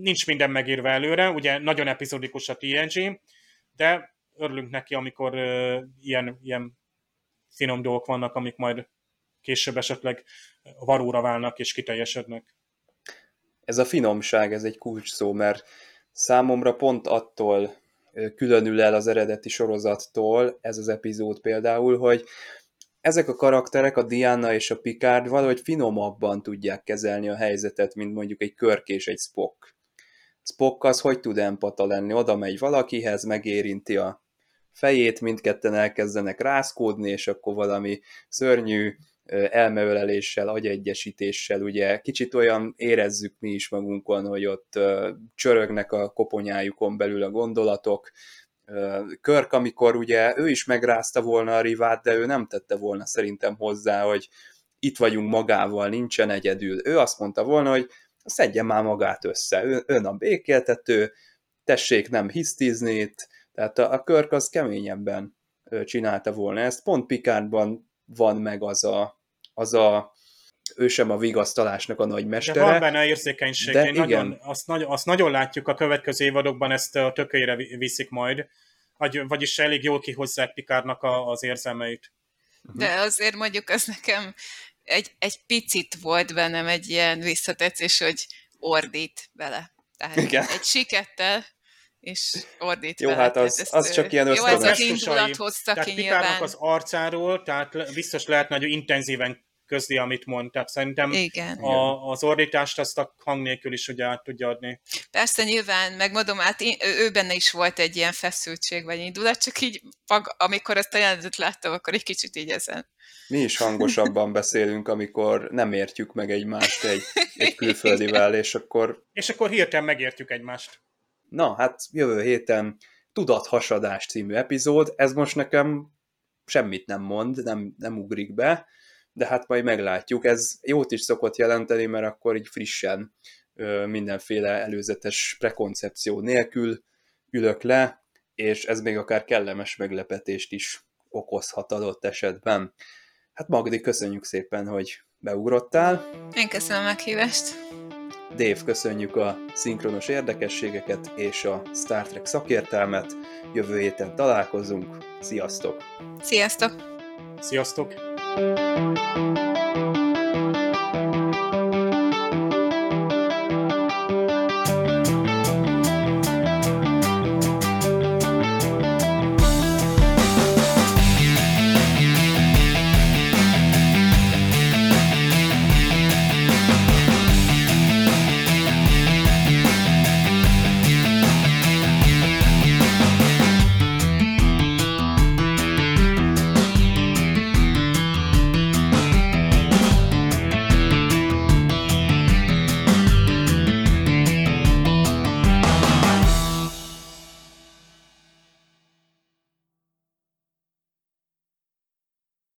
Nincs minden megírva előre, ugye nagyon epizódikus a TNG, de örülünk neki, amikor ilyen finom dolgok vannak, amik majd később esetleg valóra válnak és kiteljesednek. Ez a finomság, ez egy kulcs szó, mert számomra pont attól különül el az eredeti sorozattól ez az epizód például, hogy ezek a karakterek, a Deanna és a Picard valahogy finomabban tudják kezelni a helyzetet, mint mondjuk egy Kirk és egy Spock. Spock az hogy tud empata lenni? Oda megy valakihez, megérinti a fejét, mindketten elkezdenek rászkódni, és akkor valami szörnyű elmeöleléssel, agyegyesítéssel, ugye kicsit olyan érezzük mi is magunkon, hogy ott csörögnek a koponyájukon belül a gondolatok. Kirk, amikor ugye ő is megrázta volna a Rivát, de ő nem tette volna szerintem hozzá, hogy itt vagyunk magával, nincsen egyedül. Ő azt mondta volna, hogy szedjen már magát össze, ön a békéltető, tessék nem hisztizni itt, tehát a Kirk az keményebben csinálta volna ezt. Pont Picardban van meg az a ő sem a vigasztalásnak a nagymestere. De van benne érzékenység. De azt nagyon látjuk a következő évadokban, ezt a tökére viszik majd. Vagyis elég jól kihozzák Picardnak az érzelmeit. De azért mondjuk az nekem egy picit volt bennem egy ilyen visszatetszés, hogy ordít bele. Tehát egy sikettel és ordít vele. Jó, hát az csak ilyen ösztönös. Jó, ez az indulat hozta ki nyilván. Picardnak az arcáról, tehát biztos lehet nagyon intenzíven közli, amit mond. Tehát szerintem az ordítást azt a hang nélkül is ugye át tudja adni. Persze, nyilván, megmondom, hát ő benne is volt egy ilyen feszültség vagy indulat, csak így amikor ezt a jelenetet láttam, akkor egy kicsit így ezen. Mi is hangosabban beszélünk, amikor nem értjük meg egymást egy külföldivel, és akkor... És akkor hirtelen megértjük egymást. Na, hát jövő héten Tudathasadás című epizód, ez most nekem semmit nem mond, nem ugrik be, de hát majd meglátjuk. Ez jót is szokott jelenteni, mert akkor így frissen, mindenféle előzetes prekoncepció nélkül ülök le, és ez még akár kellemes meglepetést is okozhat adott esetben. Hát Magdi, köszönjük szépen, hogy beugrottál. Én köszönöm a meghívást. Dave, köszönjük a szinkronos érdekességeket és a Star Trek szakértelmet. Jövő héten találkozunk. Sziasztok! Sziasztok! Sziasztok!